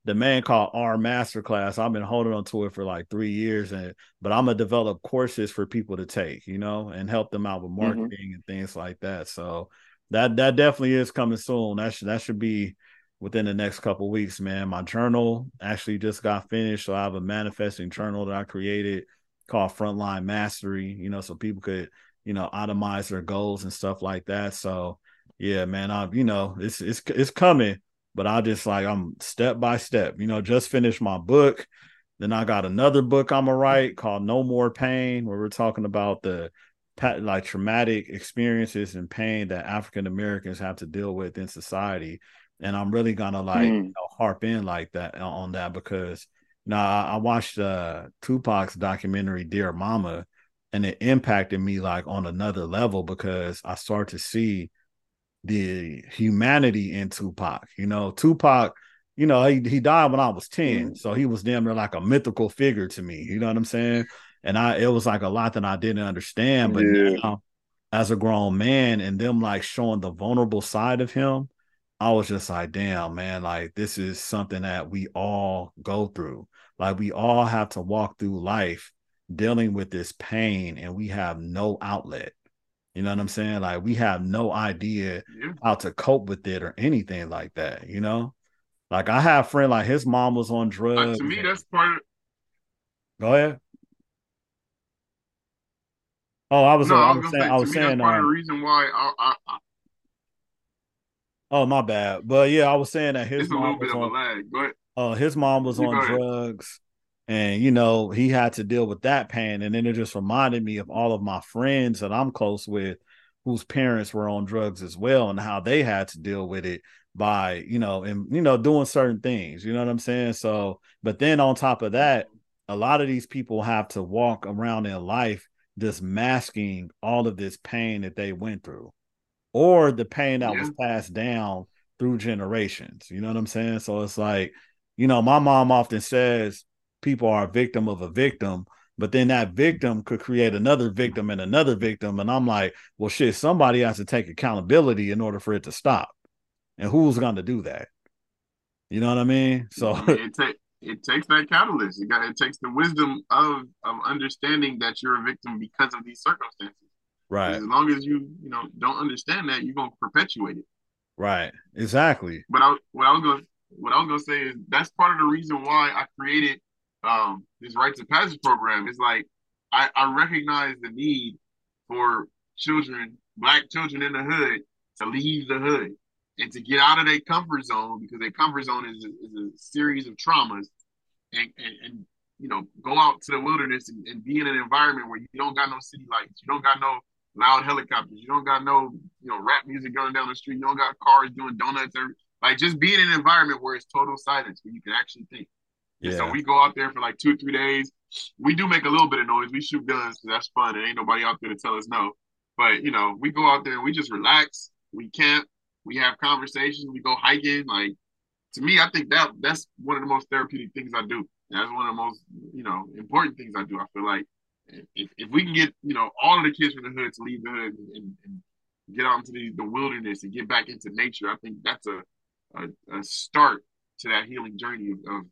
the man called Arm Masterclass. I've been holding on to it for like 3 years, but I'm gonna develop courses for people to take, you know, and help them out with marketing and things like that. So that definitely is coming soon. That should be within the next couple of weeks, man. My journal actually just got finished, so I have a manifesting journal that I created called Frontline Mastery, you know, so people could, you know, itemize their goals and stuff like that. So yeah, man, I, you know, it's coming. But I just, like, I'm step by step, you know, just finished my book. Then I got another book I'm going to write called No More Pain, where we're talking about the, like, traumatic experiences and pain that African Americans have to deal with in society. And I'm really going to, like, you know, harp in like that on that because, I watched Tupac's documentary, Dear Mama, and it impacted me like on another level because I started to see the humanity in Tupac. You know, Tupac, you know, he died when I was 10. So he was damn near like a mythical figure to me. You know what I'm saying? And it was like a lot that I didn't understand. But now, as a grown man and them like showing the vulnerable side of him, I was just like, damn, man, like this is something that we all go through. Like we all have to walk through life dealing with this pain and we have no outlet. You know what I'm saying? Like we have no idea how to cope with it or anything like that, you know? Like I have a friend, like his mom was on drugs. To me, that's part of... Go ahead. Oh, I was saying part of the reason why I oh, my bad. But yeah, I was saying that his mom was on, his mom was on drugs and, you know, he had to deal with that pain. And then it just reminded me of all of my friends that I'm close with whose parents were on drugs as well and how they had to deal with it by, you know, and, you know, doing certain things, you know what I'm saying? So, but then on top of that, a lot of these people have to walk around in life just masking all of this pain that they went through. Or the pain that was passed down through generations. You know what I'm saying? So it's like, you know, my mom often says people are a victim of a victim, but then that victim could create another victim and another victim. And I'm like, well, shit, somebody has to take accountability in order for it to stop. And who's going to do that? You know what I mean? So it takes that catalyst. It takes the wisdom of understanding that you're a victim because of these circumstances. Right. As long as you know, don't understand that, you're going to perpetuate it. Right. Exactly. But what I was going to say is that's part of the reason why I created this rites of passage program. It's like I recognize the need for children, Black children in the hood, to leave the hood and to get out of their comfort zone, because their comfort zone is a series of traumas, and you know, go out to the wilderness and be in an environment where you don't got no city lights, you don't got no loud helicopters, you don't got no, you know, rap music going down the street, you don't got cars doing donuts, like just be in an environment where it's total silence, where you can actually think. Yeah. And so we go out there for like 2 or 3 days. We do make a little bit of noise. We shoot guns because that's fun. There ain't nobody out there to tell us no. But, you know, we go out there and we just relax. We camp. We have conversations. We go hiking. Like, to me, I think that's one of the most therapeutic things I do. That's one of the most, you know, important things I do. I feel like if we can get, you know, all of the kids from the hood to leave the hood and get out into the wilderness and get back into nature, I think that's a start to that healing journey of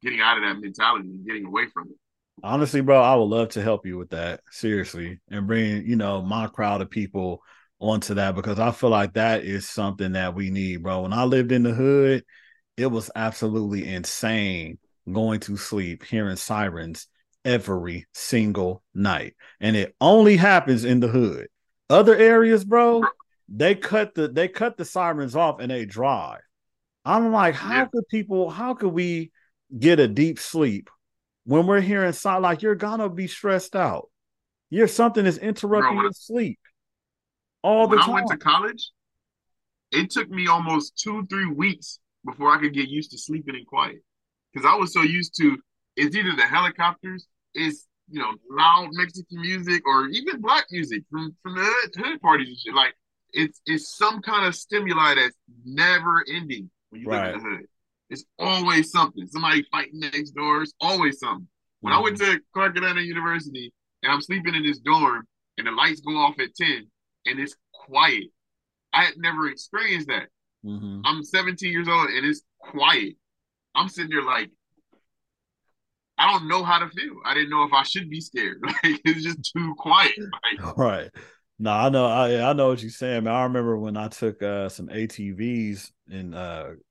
getting out of that mentality and getting away from it. Honestly, bro, I would love to help you with that, seriously, and bring, you know, my crowd of people onto that, because I feel like that is something that we need, bro. When I lived in the hood, it was absolutely insane going to sleep hearing sirens every single night, and it only happens in the hood. Other areas, bro, they cut the sirens off and they drive. I'm like, how could we get a deep sleep when we're hearing sirens? Like, you're gonna be stressed out. Something is interrupting your sleep all the time. When I went to college, it took me almost 2-3 weeks before I could get used to sleeping in quiet. Because I was so used to, it's either the helicopters, it's, you know, loud Mexican music, or even Black music from the hood parties and shit. Like, it's some kind of stimuli that's never ending when you live in the hood. It's always something. Somebody fighting next door. It's always something. When I went to Clark Atlanta University, and I'm sleeping in this dorm, and the lights go off at 10, and it's quiet. I had never experienced that. Mm-hmm. I'm 17 years old, and it's quiet. I'm sitting there like, I don't know how to feel. I didn't know if I should be scared. Like, it's just too quiet. Like. Right. No, I know. I know what you're saying, man. I remember when I took some ATVs in,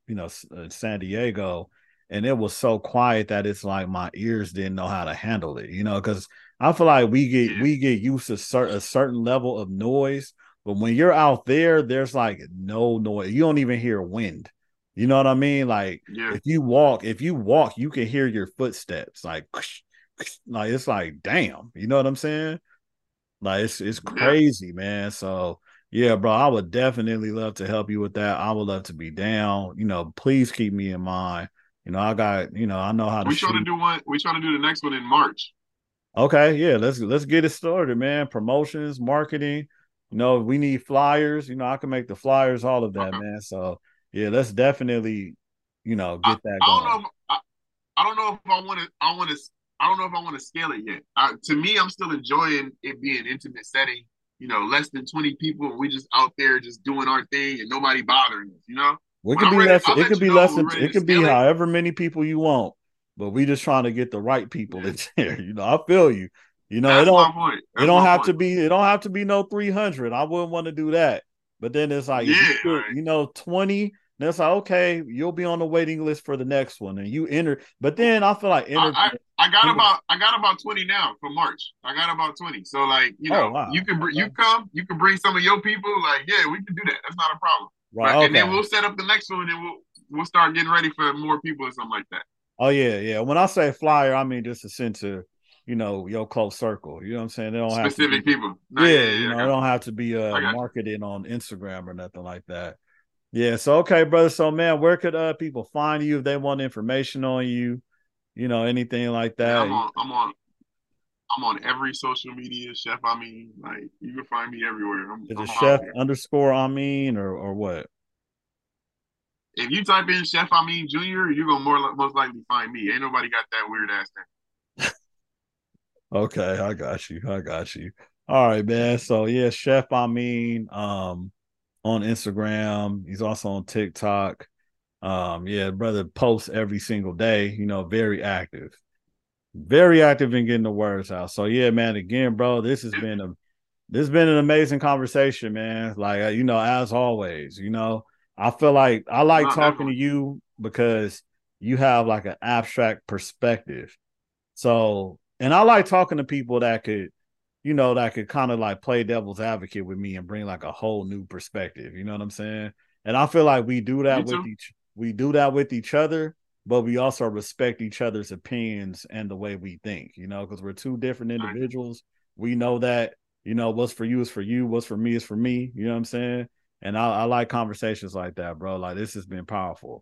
you know, San Diego, and it was so quiet that it's like my ears didn't know how to handle it. You know, because I feel like we get used to a certain level of noise, but when you're out there, there's like no noise. You don't even hear wind. You know what I mean? Like, if you walk, you can hear your footsteps. Like, like, it's like, damn. You know what I'm saying? Like, it's crazy, man. So, yeah, bro, I would definitely love to help you with that. I would love to be down. You know, please keep me in mind You know, I got, you know, I know how to shoot. We trying to do the next one in March. Okay, yeah, let's get it started, man. Promotions, marketing. You know, we need flyers. You know, I can make the flyers, all of that, okay, man. So yeah, let's definitely, you know, get that going. I don't know if I want to scale it yet. To me, I'm still enjoying it being an intimate setting. You know, less than 20 people, and we just out there just doing our thing, and nobody bothering us. You know, it could be however many people you want, but we just trying to get the right people in there. You know, I feel you. You know, it don't have to be no 300. I wouldn't want to do that. But then it's like, you know, 20. And it's like, okay, you'll be on the waiting list for the next one, and you enter. But then I feel like I got about 20 now for March. I got about 20. So like, you know, you can bring some of your people. Like, yeah, we can do that. That's not a problem. Right. And then we'll set up the next one, and we'll start getting ready for more people or something like that. Oh yeah, yeah. When I say flyer, I mean just a sense of, you know, your close circle. You know what I'm saying? They don't specific have to be, people. No, you know, it don't have to be marketed on Instagram or nothing like that. Yeah, so okay, brother. So, man, where could people find you if they want information on you? You know, anything like that? Yeah, I'm on every social media, Chef Amin. Like, you can find me everywhere. Is it Chef _ Amin or what? If you type in Chef Amin Jr., you're gonna most likely find me. Ain't nobody got that weird ass thing. Okay, I got you. All right, man. So yeah, Chef Amin. On Instagram, he's also on TikTok. Brother posts every single day, you know, very active in getting the words out. So yeah, man, again, bro, this has been an amazing conversation, man. Like, you know, as always, you know, I feel like I like talking to you because you have like an abstract perspective. So, and I like talking to people that could kind of like play devil's advocate with me and bring like a whole new perspective. You know what I'm saying? And I feel like we do that with each other, but we also respect each other's opinions and the way we think, you know, because we're two different individuals. We know that, you know, what's for you is for you. What's for me is for me. You know what I'm saying? And I like conversations like that, bro. Like, this has been powerful.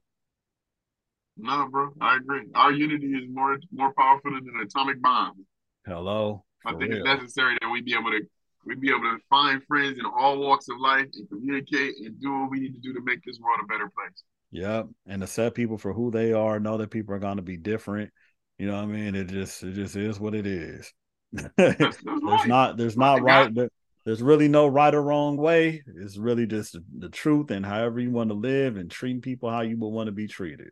No, bro, I agree. Our unity is more powerful than an atomic bomb. Hello. I think it's necessary that we be able to find friends in all walks of life and communicate and do what we need to do to make this world a better place. Yep. And accept people for who they are, know that people are going to be different. You know what I mean? It just is what it is. There's really no right or wrong way. It's really just the truth and however you want to live and treating people how you would want to be treated.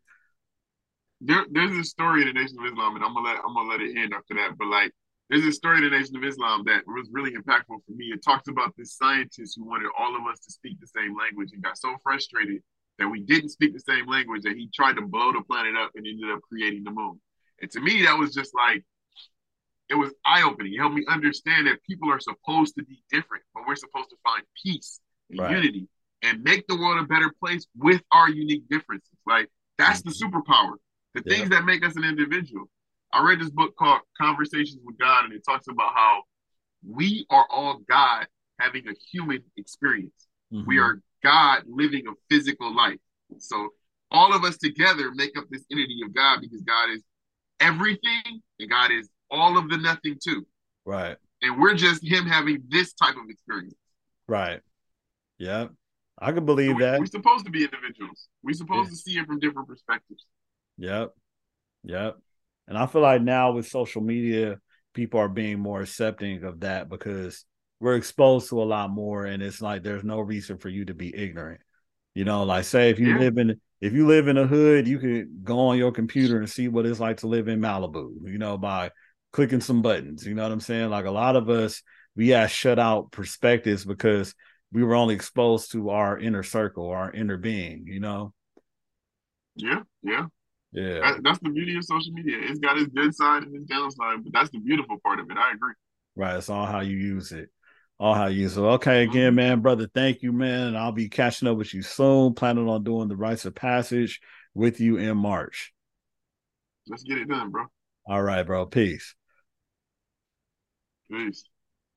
There's a story in the Nation of Islam, and I'm gonna let it end after that, but like, there's a story in the Nation of Islam that was really impactful for me. It talks about this scientist who wanted all of us to speak the same language and got so frustrated that we didn't speak the same language that he tried to blow the planet up and ended up creating the moon. And to me, that was just like, it was eye-opening. It helped me understand that people are supposed to be different, but we're supposed to find peace and unity and make the world a better place with our unique differences. Like, that's the superpower, the things that make us an individual. I read this book called Conversations with God, and it talks about how we are all God having a human experience. Mm-hmm. We are God living a physical life. So all of us together make up this entity of God, because God is everything and God is all of the nothing too. Right. And we're just him having this type of experience. Right. Yeah. I can believe that. We're supposed to be individuals. We're supposed to see it from different perspectives. Yep. Yep. And I feel like now with social media, people are being more accepting of that because we're exposed to a lot more, and it's like there's no reason for you to be ignorant. You know, like say if you live in a hood, you could go on your computer and see what it's like to live in Malibu, you know, by clicking some buttons. You know what I'm saying? Like a lot of us, we have shut out perspectives because we were only exposed to our inner circle, our inner being, you know? Yeah, yeah. Yeah, that's the beauty of social media. It's got its good side and its downside, but that's the beautiful part of it. I agree. Right. It's all how you use it. Okay. Again, man, brother, thank you, man. I'll be catching up with you soon. Planning on doing the rites of passage with you in March. Let's get it done, bro. All right, bro. Peace. Peace.